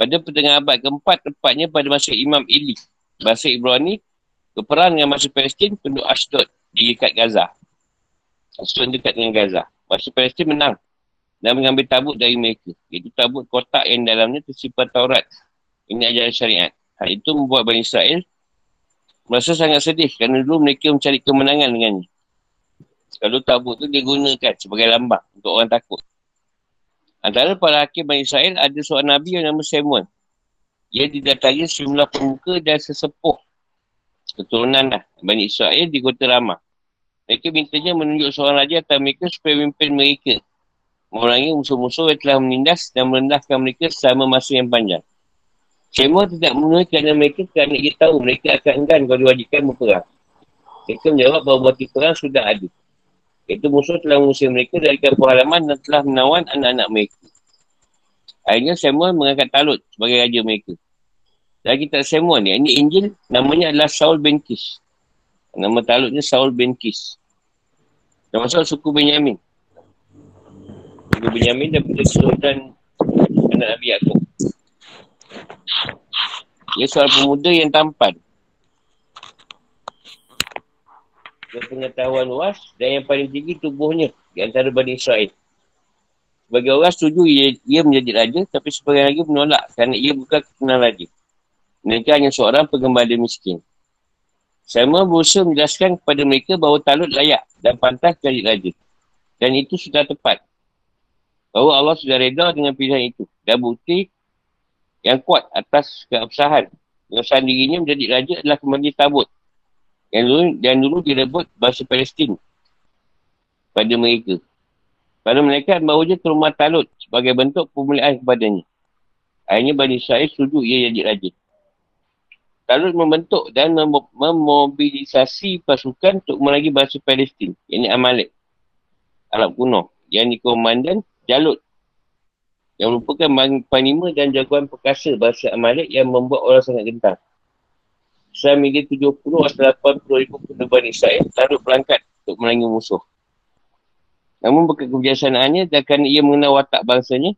Pada pertengahan abad keempat, tepatnya pada masa Imam Ili, bahasa Ibrani, berperang dengan masa Palestin, penduduk Ashdod di dekat Gaza. Ashdod dekat dengan Gaza. Masa Palestin menang dan mengambil tabut dari mereka. Itu tabut kotak yang dalamnya tersimpan Taurat Ini ajaran syariat. Hal itu membuat Bani Israel merasa sangat sedih kerana dulu mereka mencari kemenangan dengannya. Lalu tabut tu dia gunakan sebagai lambang untuk orang takut. Antara para hakim Bani Israel ada seorang Nabi yang nama Samuel. Ia didatangi sejumlah pemuka dan sesepuh keturunan lah Bani Israel di kota Ramah. Mereka mintanya menunjuk seorang raja atas mereka supaya memimpin mereka, memerangi musuh-musuh yang telah menindas dan merendahkan mereka selama masa yang panjang. Samuel tidak memenuhi kerana mereka kerana dia tahu mereka akan enggan kalau diwajibkan berperang. Mereka menjawab bahawa buat perang sudah ada. Iaitu musuh telah mengusir mereka dari kampung halaman dan telah menawan anak-anak mereka. Akhirnya Samuel mengangkat Talut sebagai raja mereka. Dari kitab Samuel ni, ini Injil, namanya adalah Saul bin Kis. Nama Talutnya Saul bin Kis. Termasuk suku Benjamin. Suku Benjamin daripada keturunan anak Nabi Yakub. Dia seorang pemuda yang tampan. Dia pengetahuan luas dan yang paling tinggi tubuhnya di antara Bani Israel. Sebagai orang setuju ia, ia menjadi raja, tapi sebagian lagi menolak kerana ia bukan keturunan raja. Mereka hanya seorang pengembala miskin. Samuel berusaha menjelaskan kepada mereka bahawa Talut layak dan pantas jadi raja. Dan itu sudah tepat. Bahawa Allah sudah reda dengan pilihan itu. Dan bukti yang kuat atas keabsahan. Keabsahan dirinya menjadi raja adalah kembali tabut. Yang dulu, yang dulu direbut bahasa Palestin pada mereka. Pada mereka bahawa ke rumah Talut sebagai bentuk pemuliaan kepadanya. Akhirnya Bani Israel setuju ia jadi raja. Talut membentuk dan mem- memobilisasi pasukan untuk memerangi bahasa Palestin. Ini Amalik, Arab kuno. Yang dikomandan Jalut. Yang merupakan panglima dan jagoan perkasa bahasa Amalik yang membuat orang sangat gentar. Sehingga tujuh puluh atau lapan puluh ribu penduduk Bani Israel Talut berangkat untuk merangi musuh. Namun berkat kebijaksanaannya dan kerana ia mengenal watak bangsanya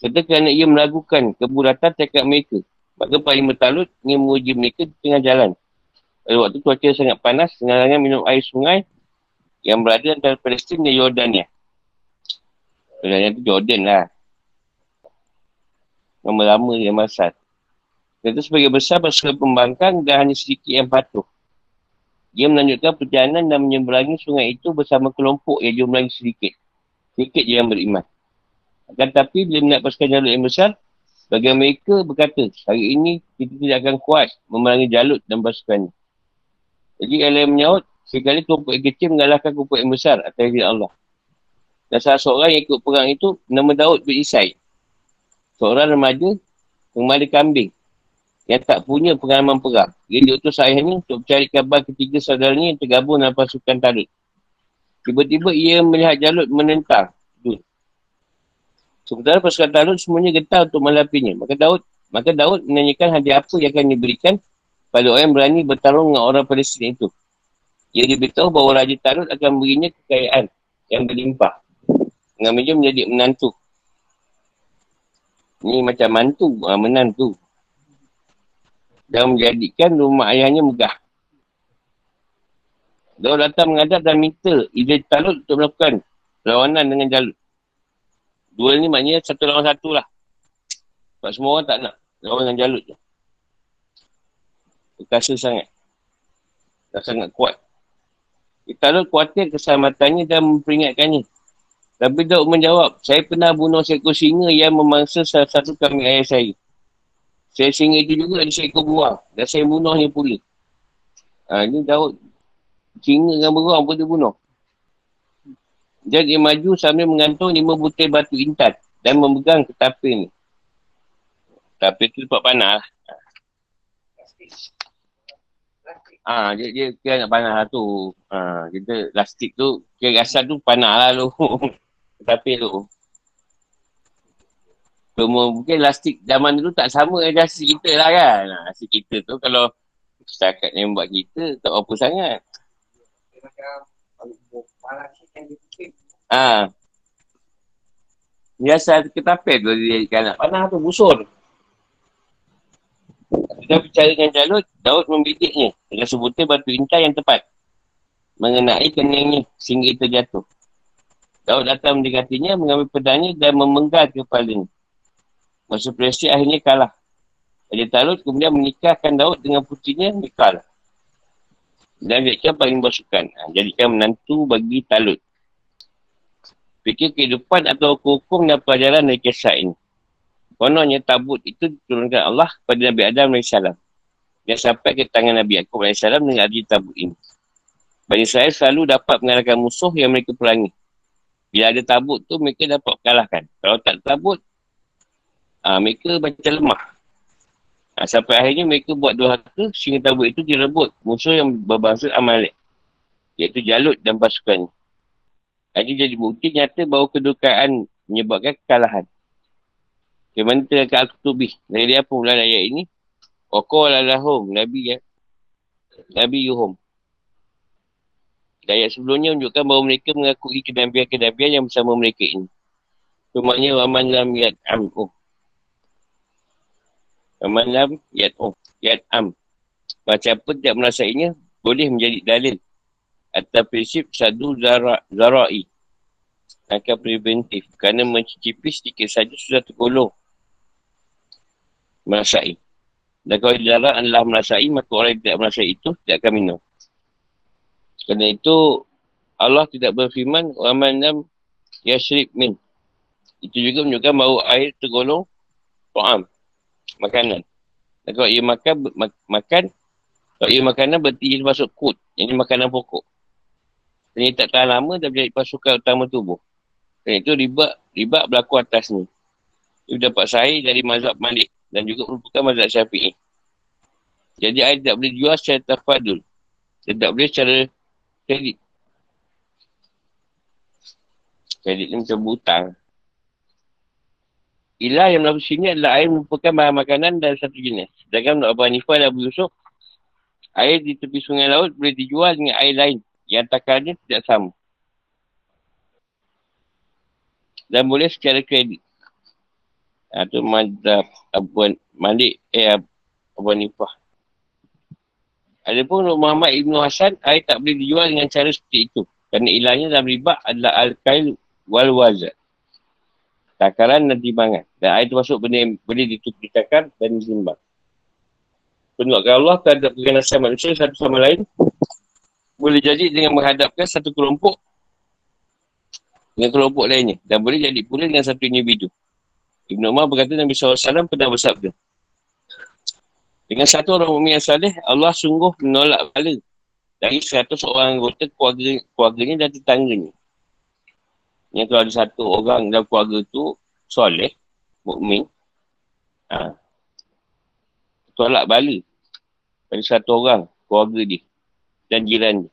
serta kerana ia meragukan keburatan tekad mereka, maka panglima Talut ingin menguji mereka di tengah jalan. Pada waktu cuaca sangat panas, sengalangan minum air sungai yang berada antara Palestin dan Yordania. Yordania tu Jordan lah. Nama lama dia Masad. Tentu sebagai besar pasukan pembangkang dan hanya sedikit yang patuh. Dia melanjutkan perjalanan dan menyeberangi sungai itu bersama kelompok yang jumlahnya sedikit. Sedikit je yang beriman. Akan tetapi bila melihat pasukan Jalut yang besar, bagian mereka berkata, hari ini kita tidak akan kuat memerangi Jalut dan pasukannya. Jadi Allah menyaut, sekali kelompok yang kecil mengalahkan kelompok yang besar atas izin Allah. Dan salah seorang yang ikut perang itu, nama Dawud bin Isai. Seorang remaja, pengembala kambing. Yang tak punya pengalaman perang. Dia diutus ayahnya untuk mencari kabar ketiga saudaranya yang tergabung dalam pasukan Talut. Tiba-tiba ia melihat Jalut menentang. Sementara pasukan Talut semuanya gentar untuk melapinya. Maka Daud maka Daud menanyakan hadiah apa yang akan diberikan pada orang yang berani bertarung dengan orang Palestin itu. Ia diberitahu bahawa Raja Talut akan memberinya kekayaan yang berlimpah. Mengambilnya menjadi menantu. Ini macam mantu, menantu. Dan menjadikan rumah ayahnya megah. Daud datang menghadap dan minta izin Talut untuk melakukan perlawanan dengan Jalut. Duel ni maknanya satu lawan satu lah. Sebab semua orang tak nak lawan dengan Jalut je. Perkasa sangat. Dan sangat kuat. Talut khawatir keselamatannya dan memperingatkannya. Tapi Daud menjawab, saya pernah bunuh seekor singa yang memangsa salah satu kambing ayah saya. Saya singa itu juga ada seekor beruang. Dan saya bunuhnya pula. Ha, ini Daud. Singa dengan beruang pun dia bunuh. Dan dia maju sambil mengantung lima butir batu intan. Dan memegang ketapir ni. Ketapir tu dapat panah lah. Ha, dia, dia kira nak panah lah tu. Ha, kita plastik tu. Kira asal tu panah lah tu. Ketapir tu. Cuma mungkin elastik zaman dulu tak sama dengan elastik kita lah kan. Elastik kita tu kalau setakat yang buat kita tak apa sangat. Haa. Biasa ketapel tu dia jadikan anak panah tu busur. Kita bicara dengan Jalut, Daud membidiknya dengan sebutir batu intai yang tepat. Mengenai keningnya sehingga itu jatuh. Daud datang mendekatinya, mengambil pedangnya dan memenggal kepalanya. Masa Persia akhirnya kalah. Raja Talut kemudian menikahkan Daud dengan putrinya Mikal. Dan Yakub paling bersukan. Jadikan menantu bagi Talut. Fikir kehidupan atau hukum dan pelajaran dari kisah ini. Kononnya tabut itu diturunkan Allah kepada Nabi Adam alaihi salam. Dan sampai ke tangan Nabi Yakub alaihi salam dengan adil tabut ini. Bani Israel selalu dapat mengalahkan musuh yang mereka perangi. Bila ada tabut tu, mereka dapat kalahkan. Kalau tak tabut, aa, mereka macam lemah. Ha, sampai akhirnya mereka buat durhaka sehingga tabut itu direbut musuh yang berbangsa Amalik, iaitu Jalut dan pasukannya. Ini jadi bukti nyata bahawa kedukaan menyebabkan kekalahan. Bagaimana terangkat Al-Qutubih dari dia pemula ayat ini? Waqala lahum Nabi ya Nabi Yuhum. Ayat sebelumnya menunjukkan bahawa mereka mengakui kenabian-kenabian yang bersama mereka ini. Cumanya waman lam yad'am oh. Amalam yat'um, yat'am. Baca apa tidak merasainya, boleh menjadi dalil. Atas prinsip sadu zara, zara'i. Langkah preventif. Kerana mencicipi sedikit saja sudah tergolong. Merasai. Dan kalau dilarang adalah merasai, maka orang yang tidak merasai itu tidak akan minum. Kerana itu, Allah tidak berfirman, Amalam yashrib min. Itu juga menunjukkan bahawa air tergolong ta'am. Makanan. Dan kalau ia makan, mak- makan, kalau ia makanan berarti ia termasuk kut. Ini makanan pokok. Dan ia tak tahan lama dan menjadi pasukan utama tubuh. Dan itu riba, riba berlaku atasnya. Ia dapat sahih dari mazhab Malik dan juga merupakan mazhab Syafi'i. Jadi air tidak boleh jual secara tafadul. Dia tak boleh secara kredit. Kredit ni macam butang. Ilah yang menafis ini adalah air merupakan bahan makanan dan satu jenis. Sedangkan menurut Abu Hanifah dan Abu Yusuf, air di tepi sungai laut boleh dijual dengan air lain yang takarnya tidak sama. Dan boleh secara kredit. Itu ha, mazhab Abu Malik, eh Abu Hanifah. Adapun menurut Muhammad Ibn Hasan, air tak boleh dijual dengan cara seperti itu. Kerana ilahnya dalam riba adalah al-kail wal-wazat. Takaran dan timbangan. Dan air termasuk benda boleh ditukarkan dan ditimbang. Penolakan Allah terhadap keganasan manusia satu sama lain boleh jadi dengan menghadapkan satu kelompok dengan kelompok lainnya. Dan boleh jadi pula dengan satu individu. Ibn Umar berkata Nabi sallallahu alaihi wasallam pernah bersabda. Dengan satu orang mukmin yang saleh, Allah sungguh menolak bala dari seratus orang anggota keluarga, keluarganya dan tetangganya. Yang kalau ada satu orang dalam keluarga tu soleh, mukmin, ha, tolak bala pada satu orang keluarga dia dan jiran dia.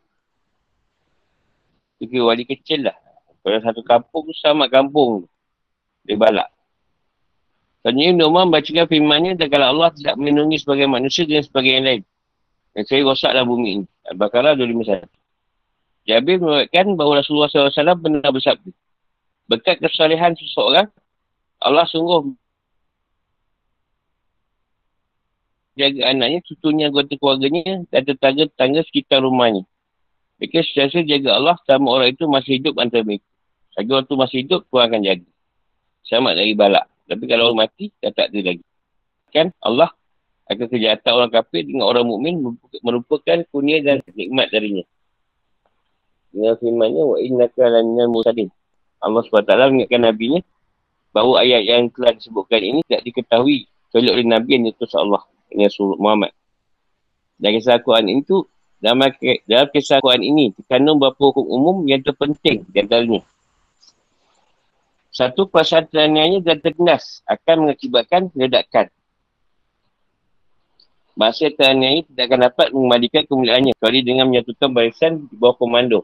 Fikir wali kecil lah. Kalau satu kampung tu sama kampung tu. Dia balak. Sebenarnya Ibn Umar membacakan firmannya dan kalau Allah tidak melindungi sebagai manusia dengan sebagai yang lain. Dan saya rosaklah bumi ini. Al-Baqarah dua lima satu. Jabir meriwayatkan bahawa Rasulullah sallallahu alaihi wasallam pernah bersabda. Berkat kesalehan seseorang, Allah sungguh jaga anaknya, cucunya, anggota keluarganya dan tetangga-tetangga sekitar rumahnya. Mereka sentiasa jaga Allah sama orang itu masih hidup antara mereka. Selagi orang itu masih hidup, Tuhan akan jaga. Selamat dari balak. Tapi kalau orang mati, dah tak ada lagi. Kan Allah akan kejahatan orang kafir dengan orang mukmin merupakan kurnia dan nikmat darinya. Dengan firmannya, wa innaka laminal mursalin. Allah subhanahu wa taala mengingatkan Nabi-Nya bahawa ayat yang telah disebutkan ini tidak diketahui kecuali oleh Nabi yang diutus Allah, yang Rasul Muhammad. Dan kisah Al-Quran ini tu, dalam, dalam kisah Al-Quran ini, terkandung beberapa hukum umum yang terpenting di antaranya. Satu, perasaan teraniannya dan terkenas akan mengakibatkan ledakan. Bahasa teraniannya tidak akan dapat mengembalikan kemuliaannya kecuali dengan menyatukan barisan di bawah komando.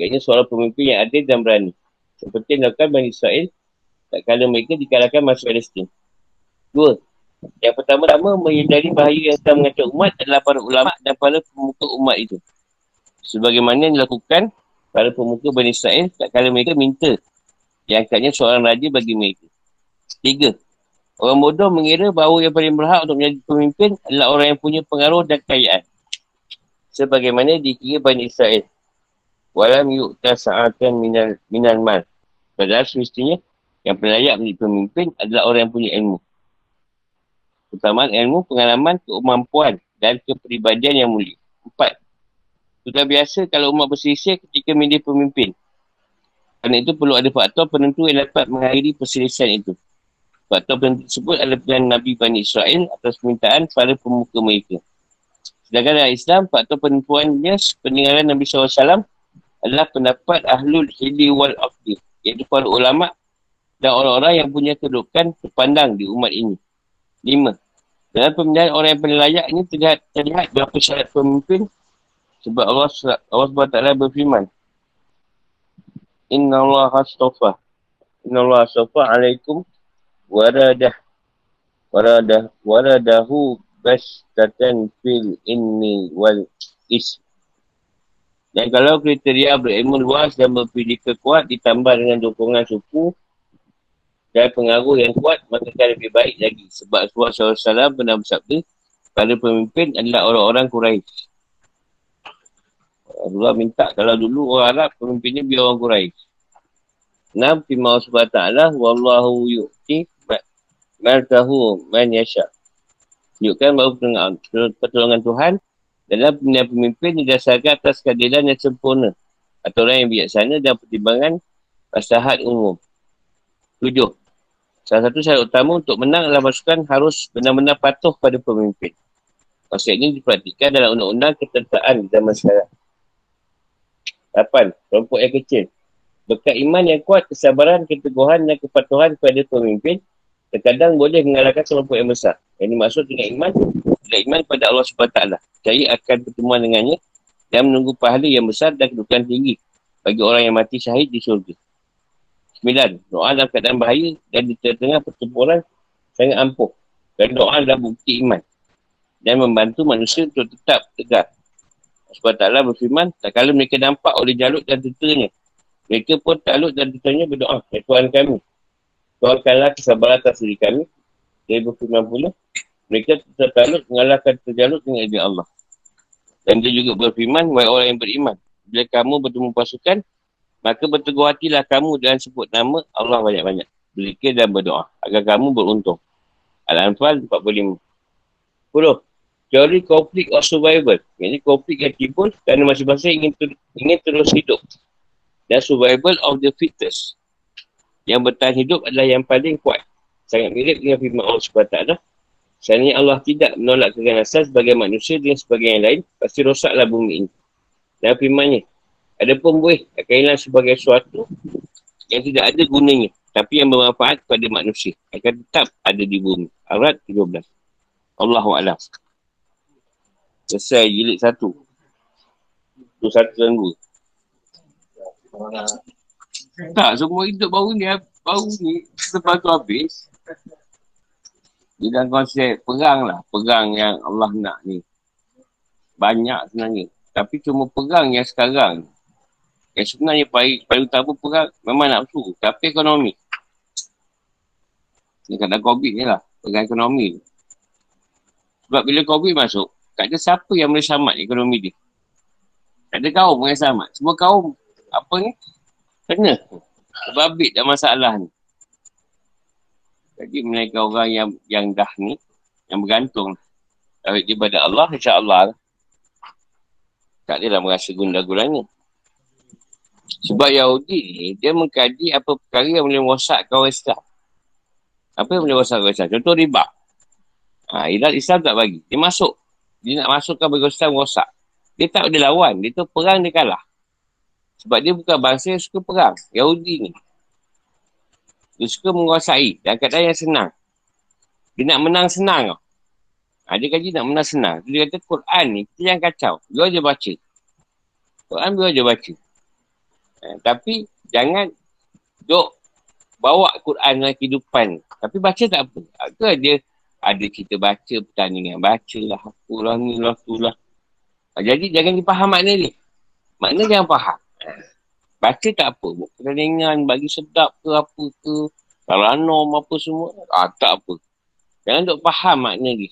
Iaitu seorang pemimpin yang adil dan berani. Seperti yang dilakukan Bani Israel, tak kala mereka dikalahkan masuk Palestin. Dua, yang pertama-tama menghindari bahaya yang sedang mengacau umat adalah para ulama dan para pemuka umat itu. Sebagaimana yang dilakukan para pemuka Bani Israel, tak kala mereka minta diangkatnya seorang raja bagi mereka. Tiga, orang bodoh mengira bahawa yang paling berhak untuk menjadi pemimpin adalah orang yang punya pengaruh dan kekayaan. Sebagaimana dikira Bani Israel. Walam yu'ta sa'atan minal, minal mal. Padahal semestinya yang layak menjadi pemimpin adalah orang yang punya ilmu. keutamaan ilmu, pengalaman, kemampuan dan kepribadian yang mulia. Empat, sudah biasa kalau umat berselisih ketika memilih pemimpin. Kerana itu perlu ada faktor penentu yang dapat mengakhiri perselisihan itu. Faktor penentu tersebut adalah pilihan Nabi Bani Israel atas permintaan para pemuka mereka. Sedangkan dalam Islam, faktor penentuannya pendengaran Nabi sallallahu alaihi wasallam adalah pendapat Ahlul Hili wal Aqdi, iaitu para ulama' dan orang-orang yang punya kedudukan terpandang di umat ini. Lima, dalam pemilihan orang yang paling layak ini terlihat, terlihat berapa syarat pemimpin. Sebab Allah, Allah subhanahu wa taala berfirman, Inna Allah astaghfah. Inna Allah astaghfah alaikum waradah. Waradah. Waradahu bestatan fil inni wal is. Dan kalau kriteria berilmu luas dan berpindika kuat ditambah dengan dukungan suku dan pengaruh yang kuat, maka akan lebih baik lagi. Sebab Rasulullah sallallahu alaihi wasallam pernah bersabda, pada pemimpin adalah orang-orang Quraisy. Rasulullah minta kalau dulu orang Arab pemimpinnya biar orang Quraisy. Enam, firman Allah subhanahu wa taala, wallahu yu'ti maltahu man yasha. Tunjukkan bahawa pertolongan Tuhan dalam pemilihan pemimpin didasarkan atas keadilan yang sempurna, aturan yang bijaksana dan pertimbangan maslahat umum. Tujuh, salah satu syarat utama untuk menang adalah pasukan harus benar-benar patuh pada pemimpin. Maksud ini diperhatikan dalam undang-undang ketenteraan zaman sekarang. Lapan, kelompok yang kecil. Berkat iman yang kuat, kesabaran, keteguhan dan kepatuhan kepada pemimpin, terkadang boleh mengalahkan kelompok yang besar. Yang dimaksud dengan iman, dengan iman kepada Allah subhanahu wa taala. Percaya akan pertemuan dengannya dan menunggu pahala yang besar dan kedudukan tinggi bagi orang yang mati syahid di syurga. Sembilan, doa dalam keadaan bahaya dan di tengah-tengah pertempuran sangat ampuh. Dan doa adalah bukti iman dan membantu manusia untuk tetap tegak. Sebab Ta'ala berfirman, tak kala mereka nampak oleh Jalut dan tenteranya. Mereka pun Talut dan tenteranya berdoa, ya Tuhan kami, tuankanlah kesabaran atas diri kami. Dia berfirman pula, mereka tentera Talut mengalahkan tentera Jalut dengan izin Allah. Dan dia juga berfirman, wahai orang yang beriman, bila kamu bertemu pasukan, maka berteguh hatilah kamu dan sebut nama Allah banyak-banyak. Berzikir dan berdoa, agar kamu beruntung. Al-Anfal empat puluh lima. Puluh. Teori konflik of survival. Ini konflik yang timbul kerana masing-masing ingin, ter- ingin terus hidup. Dan survival of the fittest. Yang bertahan hidup adalah yang paling kuat. Sangat mirip dengan firman Allah subhanahu wa taala. Seandainya Allah tidak menolak keganasan sebagai manusia dengan sebagai yang lain, pasti rosaklah bumi ini. Dan firmannya, ada pun buih akan hilang sebagai sesuatu yang tidak ada gunanya, tapi yang bermanfaat kepada manusia akan tetap ada di bumi. Arad tiga belas. Allahu'alam. Selesai jilid satu. Tu satu dan dua. Tak, semua hidup baru ni, baru ni, sebab tu habis. Dia dalam konsep perang lah. Perang yang Allah nak ni. Banyak sebenarnya. Tapi cuma perang yang sekarang. Yang sebenarnya paling, paling utama perang memang nak nafsu. Tapi ekonomi. Ni kadang COVID ni lah. Perang ekonomi. Sebab bila COVID masuk, tak ada siapa yang boleh selamat ekonomi dia. Tak ada kaum yang selamat. Semua kaum, apa ni? Kena. Terbabit dah masalah ni. Jadi, mereka orang yang yang dah ni, yang bergantung. Tarik dia pada Allah, insyaAllah. Tak adalah merasa guna-gunanya. Sebab Yahudi ni, dia mengkaji apa perkara yang boleh merosakkan orang Islam. Apa yang boleh merosakkan orang Islam? Contoh riba. Ha, Islam tak bagi. Dia masuk. Dia nak masukkan bagi Islam rosak. Dia tak ada lawan. Dia tu perang dia kalah. Sebab dia bukan bangsa yang suka perang. Yahudi ni. Dia suka menguasai. Dan keadaan yang senang. Dia nak menang senang. Ha, dia kaji nak menang senang. Dia kata Quran ni kita jangan kacau. Biar je baca. Quran biar je baca. Ha, tapi jangan duk bawa Quran dalam kehidupan. Tapi baca tak apa. Itu dia. Ada cerita baca, pertandingan baca lah, apalah ni lah, tu lah. Jadi jangan dipaham makna ni. Makna jangan faham. Baca tak apa. Pertandingan bagi sedap ke apa ke, talanom apa semua, ah, tak apa. Jangan duk faham makna ni.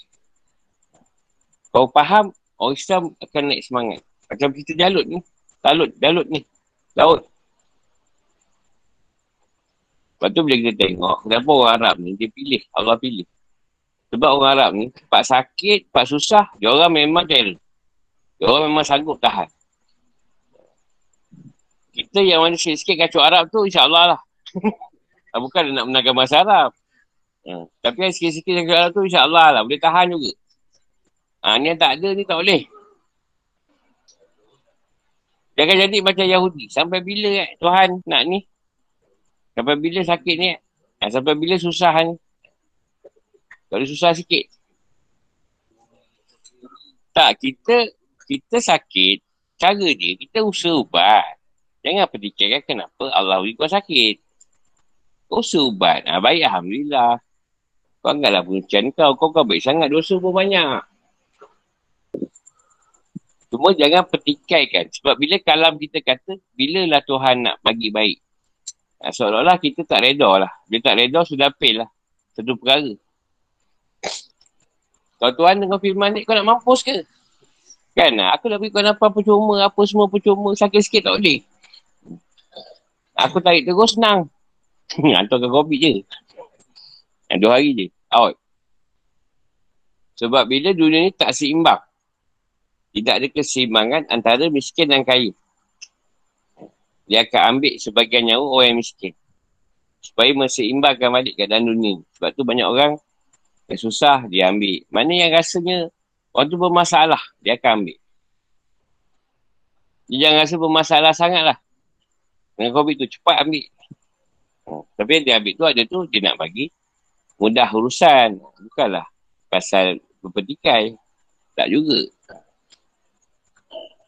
Kalau faham, orang Islam akan naik semangat. Macam cerita Jalut ni. Talut, Jalut ni. Laut. Lepas tu bila kita tengok, kenapa orang Arab ni, dia pilih. Allah pilih. Sebab orang Arab ni, pak sakit, pak susah, diorang memang rela. Diorang memang sanggup tahan. Kita yang mana sikit-sikit kacau Arab tu, insyaAllah lah. Bukan nak menangkan bahasa Arab. Ha. Tapi yang sikit-sikit kacau Arab tu, insyaAllah lah. Boleh tahan juga. Ha, ni yang tak ada ni tak boleh. Jangan jadi macam Yahudi. Sampai bila eh, Tuhan nak ni? Sampai bila sakit ni? Eh? Sampai bila susah ni? Kalau susah sikit. Tak, kita kita sakit. Cara dia, kita usaha ubat. Jangan petikaikan kenapa Allah beri kau sakit. Kau usaha ubat. Ha, baik, Alhamdulillah. Kau anggaplah pencarian kau. Kau kau baik sangat. Dosa pun banyak. Cuma jangan petikaikan. Sebab bila kalam kita kata, bilalah Tuhan nak bagi baik. Ha, seolah-olah kita tak reda lah. Bila tak reda, sudah fail lah. Satu perkara. Kalau Tuhan dengan firman ni, kau nak mampus ke? Kan? Aku dah beri kau apa percuma, apa semua percuma. Sakit sikit tak boleh. Aku tarik terus senang. Hantarkan COVID je. Dua hari je. Out. Sebab bila dunia ni tak seimbang. Tidak ada keseimbangan antara miskin dan kaya. Dia akan ambil sebagian nyawa orang yang miskin. Supaya meseimbangkan balik keadaan dunia ni. Sebab tu banyak orang yang susah dia ambil. Mana yang rasanya orang tu bermasalah, dia akan ambil. Dia jangan rasa bermasalah sangat lah. Dengan COVID tu cepat ambil. Oh, tapi yang dia ambil tu ada tu, dia nak bagi mudah urusan. Bukanlah pasal berpetikai. Tak juga.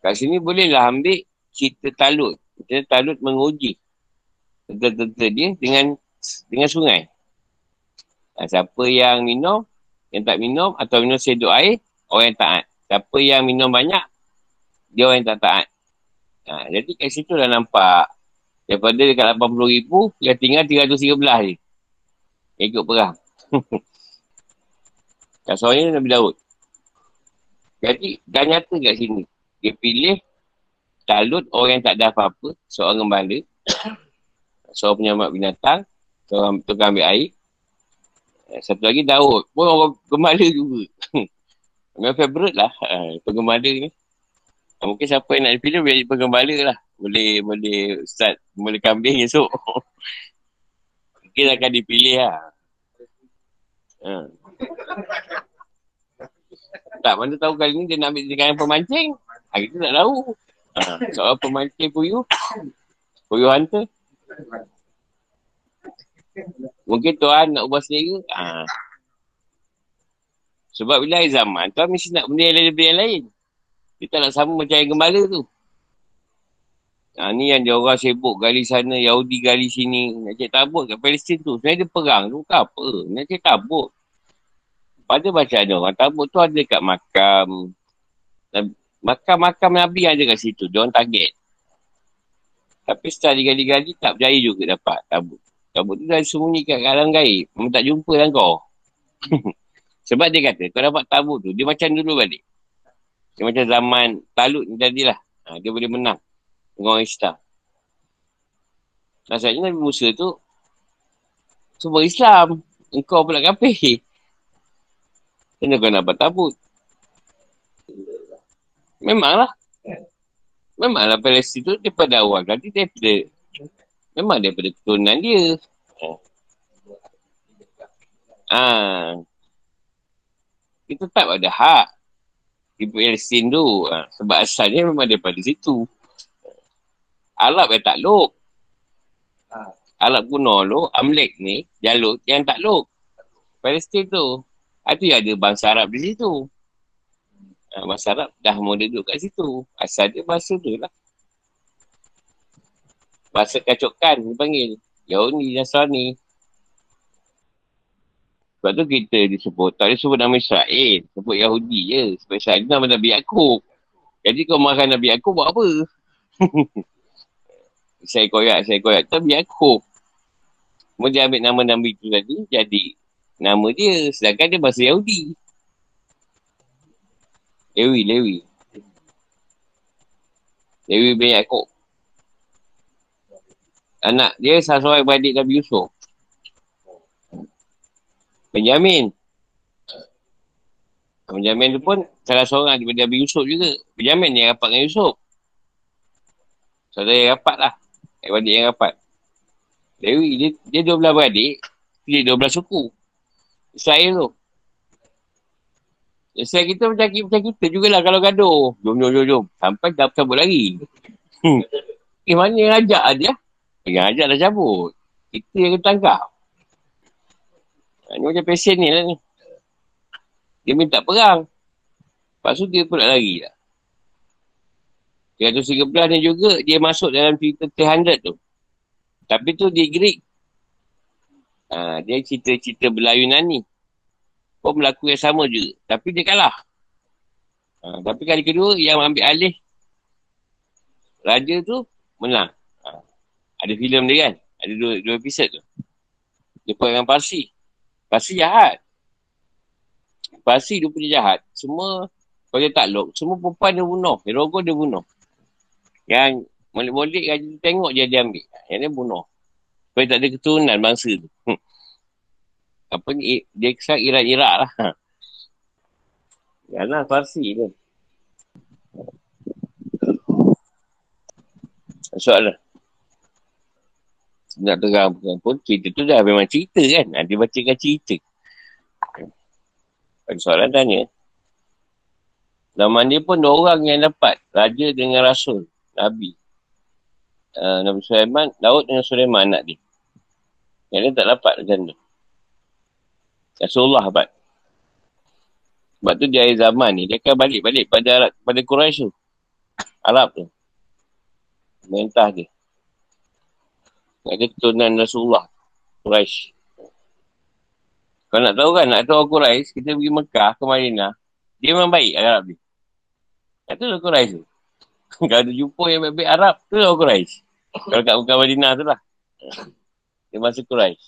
Kat sini bolehlah ambil cerita Talut. Cerita Talut menguji tentera-tentera dia dengan dengan sungai. Ha, siapa yang minum, yang tak minum atau minum sedok air, orang yang taat. Siapa yang minum banyak, dia orang yang tak taat. Ha, jadi kat situ dah nampak. Daripada dekat lapan puluh ribu, yang tinggal tiga ratus tiga belas je. Yang ikut perang. Kat soalnya Nabi Dawud. Jadi dah nyata kat sini. Dia pilih Talut, orang yang tak ada apa-apa. Seorang gembala. Seorang penyamat binatang. Seorang tukang ambil air. Satu lagi Dawud. Pun orang gembala juga. Memang favourite lah. Penggembala ni. Mungkin siapa yang nak dipilih boleh jadi penggembala lah. Boleh, boleh start mula kambing esok. Mungkin akan dipilih lah. Ha. Tak, mana tahu kali ni dia nak ambil dengan pemancing. Ha, kita tak tahu. Ha, soal pemancing puyuh. Puyuh hunter. Mungkin Tuhan nak ubah sendiri. Ha. Sebab bila air zaman, Tuhan mesti nak benda yang lebih lain. Dia tak nak sama macam yang gembala tu. Ha, ni yang dia orang sibuk gali sana, Yahudi gali sini. Nak cek tabut kat Palestin tu. Sebenarnya dia perang tu, bukan apa. Nak cek tabut. Pada bacaan dia orang, tabut tu ada kat makam. Makam-makam Nabi ada kat situ. Dia orang target. Tapi setelah digali-gali, tak berjaya juga dapat tabut. Tabut tu dah sembunyi kat alam gaib. Memang tak jumpa lah kau. Sebab dia kata, kau dapat tabut tu, dia macam dulu balik. Dia macam zaman Talut ni tadilah. Ha, dia boleh menang. Dengan orang Islam. Maksudnya Nabi Musa tu semua Islam. Engkau pula kafir. Kenapa kau nak dapat tabut? Memanglah. Memanglah Palestin tu daripada awal. Tadi daripada memang daripada keturunan dia. Ah, ha. Kita tak ada hak di Palestin tu. Ha. Sebab asalnya memang daripada situ. Arab yang takluk. Arab kuno tu, Amalik ni, Jalut yang takluk. Palestin tu. Itu ada bangsa Arab di situ. Ha, bangsa Arab dah mula duduk kat situ. Asal dia bahasa tu lah. Bahasa kacokan dipanggil. Yahudi, Nasrani. Sebab tu kita disebut. Tak disebut nama Israel. Sebut Yahudi je. Sebab Israel nama Nabi Yakub. Jadi kau makan Nabi Yakub buat apa? Saya koyak, saya koyak. Tapi Yakub. Kemudian ambil nama Nabi itu tadi, jadi nama dia. Sedangkan dia bahasa Yahudi. Lewi, Lewi. Lewi bin Yakub. Anak dia salah seorang beradik Nabi Yusuf. Benjamin. Benjamin tu pun salah seorang daripada Nabi Yusuf juga. Benjamin yang rapat dengan Yusuf. Saudara yang rapat lah. Adik-adik yang rapat. Lewi, dia, dia dua belas beradik. Dia dua belas suku. Israel tu. Israel kita macam kita jugalah kalau gaduh. Jom, jom, jom, jom. Sampai dah cabut lagi. Hmm. Eh, mana yang ajak dia? Yang ajak dah cabut. Kita yang kena tangkap. Ini macam pesen ni lah ni. Dia minta perang. Lepas tu dia pun nak lari lah. tiga ratus tiga belas ni juga dia masuk dalam cerita tiga ratus tu. Tapi tu dia Greek. Ha, dia cerita-cerita Belayu Yunani. Pun berlaku yang sama juga. Tapi dia kalah. Ha, tapi kali kedua yang ambil alih raja tu menang. Ha, ada filem dia kan. Ada dua, dua episod tu. Dia perang dengan Parsi. Parsi jahat. Parsi dia punya jahat. Semua, kalau dia takluk, semua perempuan dia bunuh. Dia rogoh dia bunuh. Yang molek-molek raja tu tengok je dia ambil. Yang dia bunuh. Sebab tak ada keturunan bangsa tu. Hmm. Apa ni, dia kesan Irak-Irak lah. Yalah, Parsi tu. Soalan. Nak terang pun, cerita tu dah memang cerita kan. Dia bacakan cerita. Pada soalan tanya. Zaman dia pun dua orang yang dapat. Raja dengan Rasul. Nabi. Uh, Nabi Sulaiman. Dawud dengan Sulaiman anak dia. Yang dia tak dapat macam tu. Rasulullah dapat. Sebab tu di akhir zaman ni. Dia akan balik-balik pada Arab, pada Quraisy tu. Arab tu. Mentah dia. Nak ada keturunan Rasulullah. Quraisy. Kalau nak tahu kan, nak tahu Quraisy, kita pergi Mekah ke Madinah, dia memang baik Arab ni. Itu lah Quraisy tu. Kalau tu jumpa yang baik-baik Arab, tu lah Quraisy. Kalau kat Mekah Madinah tu lah. Dia masuk Quraisy.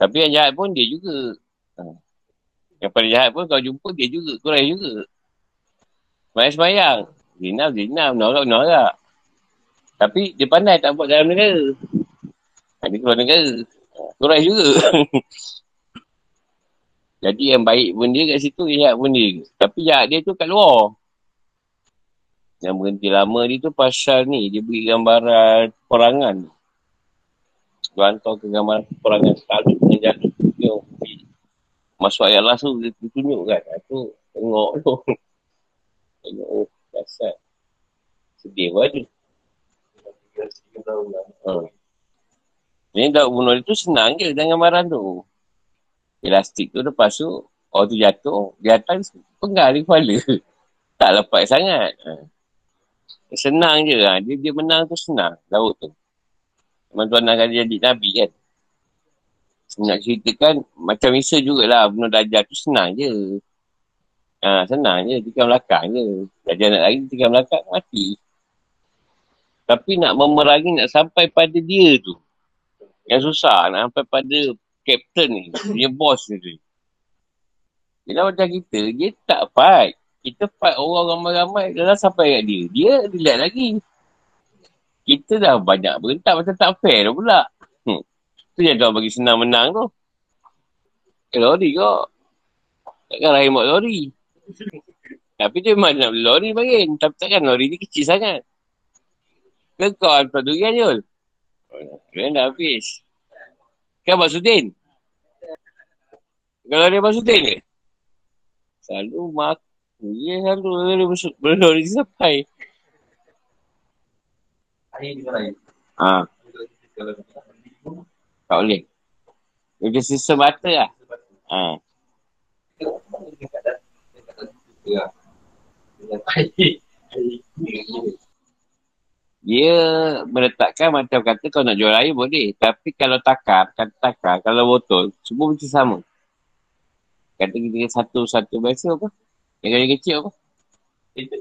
Tapi yang jahat pun dia juga. Yang paling jahat pun kalau jumpa dia juga, Quraisy juga. Semayang-semayang. Zina, zina, norak-norak. Tapi dia pandai tak buat dalam negara. Dia keluar negara. Quraisy juga. Jadi yang baik pun dia kat situ, jahat pun dia. Tapi jahat dia tu kat luar. Yang berhenti lama dia tu pasal ni. Dia beri gambaran perangan. Dia hantar ke gambaran perangan Talut dengan Jalut. Dia masuk ayat Allah tu, dia tunjuk kan. Aku tengok tu. Tengok, oh, kasar. Sedih pun ada. Hmm. Ini Daud bunuh dia tu senang je dengan gambaran tu. Elastik tu lepas tu, orang tu jatuh, dia atas penggal di kepala. Tak lepas sangat. Ha. Senang je lah. Dia, dia menang tu senang, Daud tu. Memang tuan nak jadi Nabi kan. Nak ceritakan, macam Isa jugalah, bunuh Dajjal tu senang je. Ha, senang je, tikam belakang je. Dajjal nak lari, tikam belakang, mati. Tapi nak memerangi, nak sampai pada dia tu. Yang susah, nak sampai pada Captain ni, punya bos ni. Bila macam kita, dia tak fight. Kita fight orang ramai-ramai, dah sampai kat dia. Dia relax lagi. Kita dah banyak berhentak macam tak fair dah pula. Hmm. Tu yang tuan bagi senang menang tu. Eh, lori kau. Takkan rahim buat lori. Tapi dia memang nak beli lori bagian. Tapi takkan lori ni kecil sangat. Kekal hantar durian Jol. Durian dah habis. Kan Maksudin? Kalau dia Maksudin ke? Selalu mak dia selalu belum dia sampai. Haa. Tak boleh. Dia sistem mata lah. Haa. Dia meletakkan macam kata kau nak jual air boleh. Tapi kalau takar, kata takar, kalau botol, semua macam sama. Kata kita satu-satu biasa apa? Yang kali kecil apa? Liter.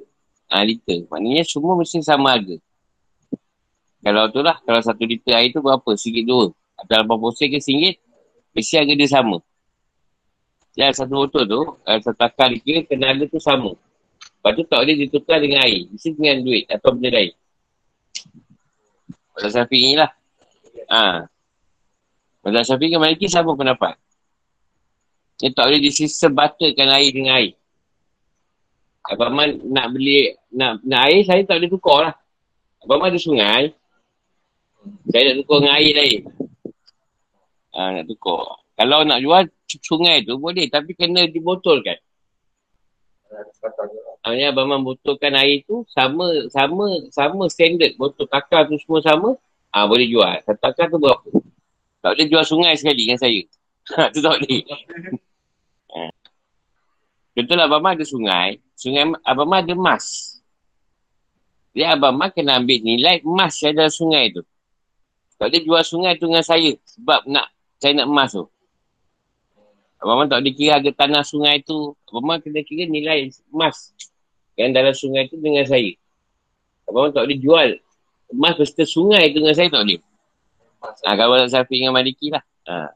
Ha, liter. Maknanya semua mesti sama harga. Kalau tu lah, kalau satu liter air tu berapa? Sikit dua. Atau lapan puluh sen ke singgit, mesti harga dia sama. Dan satu botol tu, satu takar dikira kena harga tu sama. Lepas tu tak boleh ditukar dengan air. Mesti dengan duit atau benda lain. Mazhab Syafi'i lah. Haa. Mazhab Syafi'i dengan Maliki sama pendapat. Dia tak boleh disiksa batakan air dengan air. Abang Man nak beli, nak, nak air, saya tak boleh tukar lah. Abang Man ada sungai, saya nak tukar dengan air lain. Ha, nak tukar. Kalau nak jual sungai tu boleh, tapi kena dibotolkan. Maksudnya Abang Man botolkan air tu sama, sama, sama standard. Botol takar tu semua sama. Ah ha, boleh jual. Satu takar tu berapa? Tak boleh jual sungai sekali dengan saya. Ha, tu tak boleh. Ha. Contohlah Abang Mah ada sungai. Sungai Abang Mah ada emas. Jadi Abang Mah kena ambil nilai emas yang ada sungai tu. Tak boleh jual sungai tu dengan saya. Sebab nak saya nak emas tu. Abang Mah tak boleh kira harga tanah sungai tu. Abang Mah kena kira nilai emas yang dalam sungai tu dengan saya. Abang Mah tak boleh jual emas berserta sungai tu dengan saya tak boleh. Ha, kalau tak sapi dengan Maliki lah. Ha.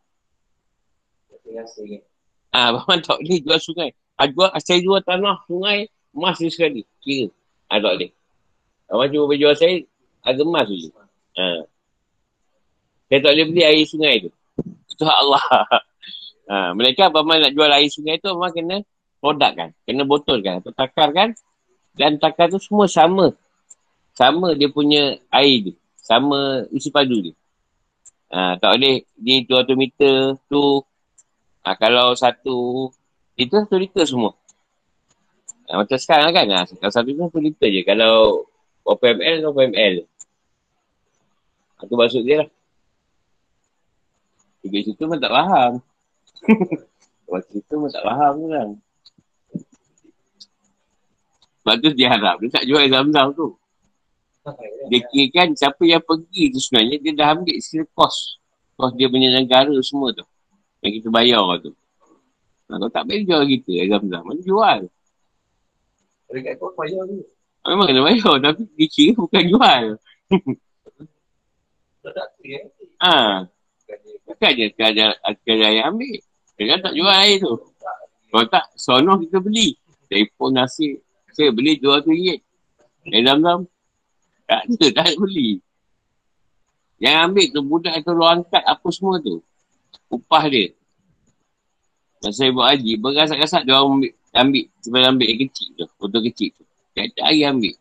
Ha, Abang tak boleh jual sungai. Ha, jual, saya jual tanah, sungai, emas tu sekali. Kira. Ha, tak boleh. Abang cuba berjual saya, harga emas tu je. Ha. Saya tak boleh beli air sungai tu. Itu hak Allah. Ha, mereka Abang nak jual air sungai tu, Abang kena produkkan. Kena botolkan. Atau takarkan. Dan takar tu semua sama. Sama dia punya air dia. Sama isi padu dia. Ha, tak boleh dia dua ratus meter tu. Ha, kalau satu liter, satu liter semua. Ha, macam sekarang kan. Ha, kalau satu liter, satu liter je. Kalau O P M L, O P M L. Ha, tu maksud dia lah. Pergi situ pun tak faham. Pergi situ pun tak faham tu lah. Sebab tu dia harap. Dia tak jual Zam-Zam tu. Dia kira kan siapa yang pergi tu sebenarnya dia dah ambil sila kos. Kos dia punya negara semua tu. Yang kita bayar tu. Nah, kalau tak bayar jual kita. Zam-Zam. Mana jual? Dekat kos bayar tu. Memang kena bayar tapi dia kira bukan jual. Haa. Bukan je sekadar yang ambil. Dia tak jual air tu. Kalau tak, sono kita beli. Telefon nasi. Saya beli dua ratus ringgit. Zam-Zam. Tak ada, tak ada beli. Yang ambil tu, budak tu luar angkat apa semua tu. Upah dia. Masa saya buat haji, berasak-rasak dia orang ambil, ambil, sebenarnya ambil yang kecil tu, foto kecil tu. Tiap-tiap hari ambil.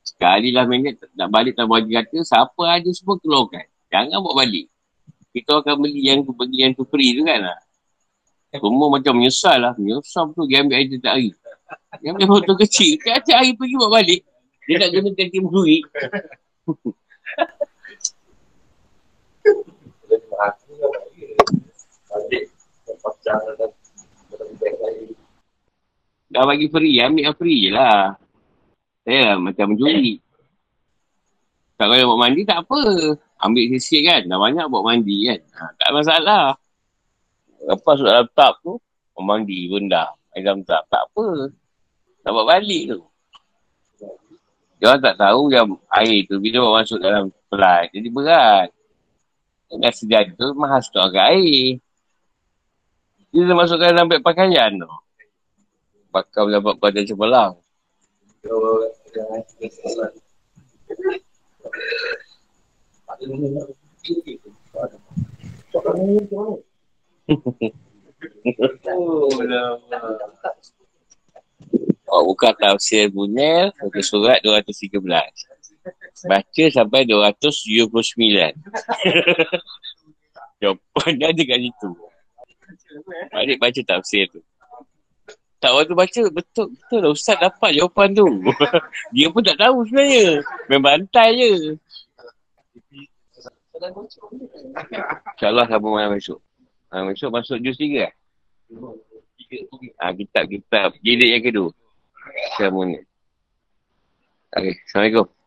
Sekali lah minit, nak balik tak buat haji kata, siapa ada semua keluarkan. Jangan buat balik. Kita akan beli yang tu, pergi yang tu free tu kan lah. Semua macam menyesal lah. Menyesal tu, dia ambil air tiap hari. Dia ambil foto kecil, tiap-tiap hari pergi buat balik. Dia nak guna kaki berduri. Dah bagi free, ambil yang free je lah. Saya lah macam mencuri. Tak boleh buat mandi tak apa. Ambil sisi kan. Dah banyak buat mandi kan. Ha, tak masalah. Lepas tu dalam tub tu, mandi pun dah. Dalam tub tak apa. Tak buat balik tu. Dia orang tak tahu yang air tu bila orang masuk dalam pelan jadi berat. Dah sejadi tu mahal stok agak air. Dia dah masukkan dalam beg pakaian tu. Bakal dapat badan cemerlang. Oh, buka tafsir Bunel, buka surat dua ratus tiga belas. Baca sampai dua ratus tujuh puluh sembilan. Jawapan dia ada kat situ. Balik baca tafsir tu. Tak waktu baca, betul-betul lah Ustaz dapat jawapan tu. Dia pun tak tahu sebenarnya. Main bantai je. InsyaAllah sambung malam besok. Malam besok masuk juz tiga kan? Ha, kitab-kitab. Jilid yang kedua. Assalamualaikum. Okay. Assalamualaikum.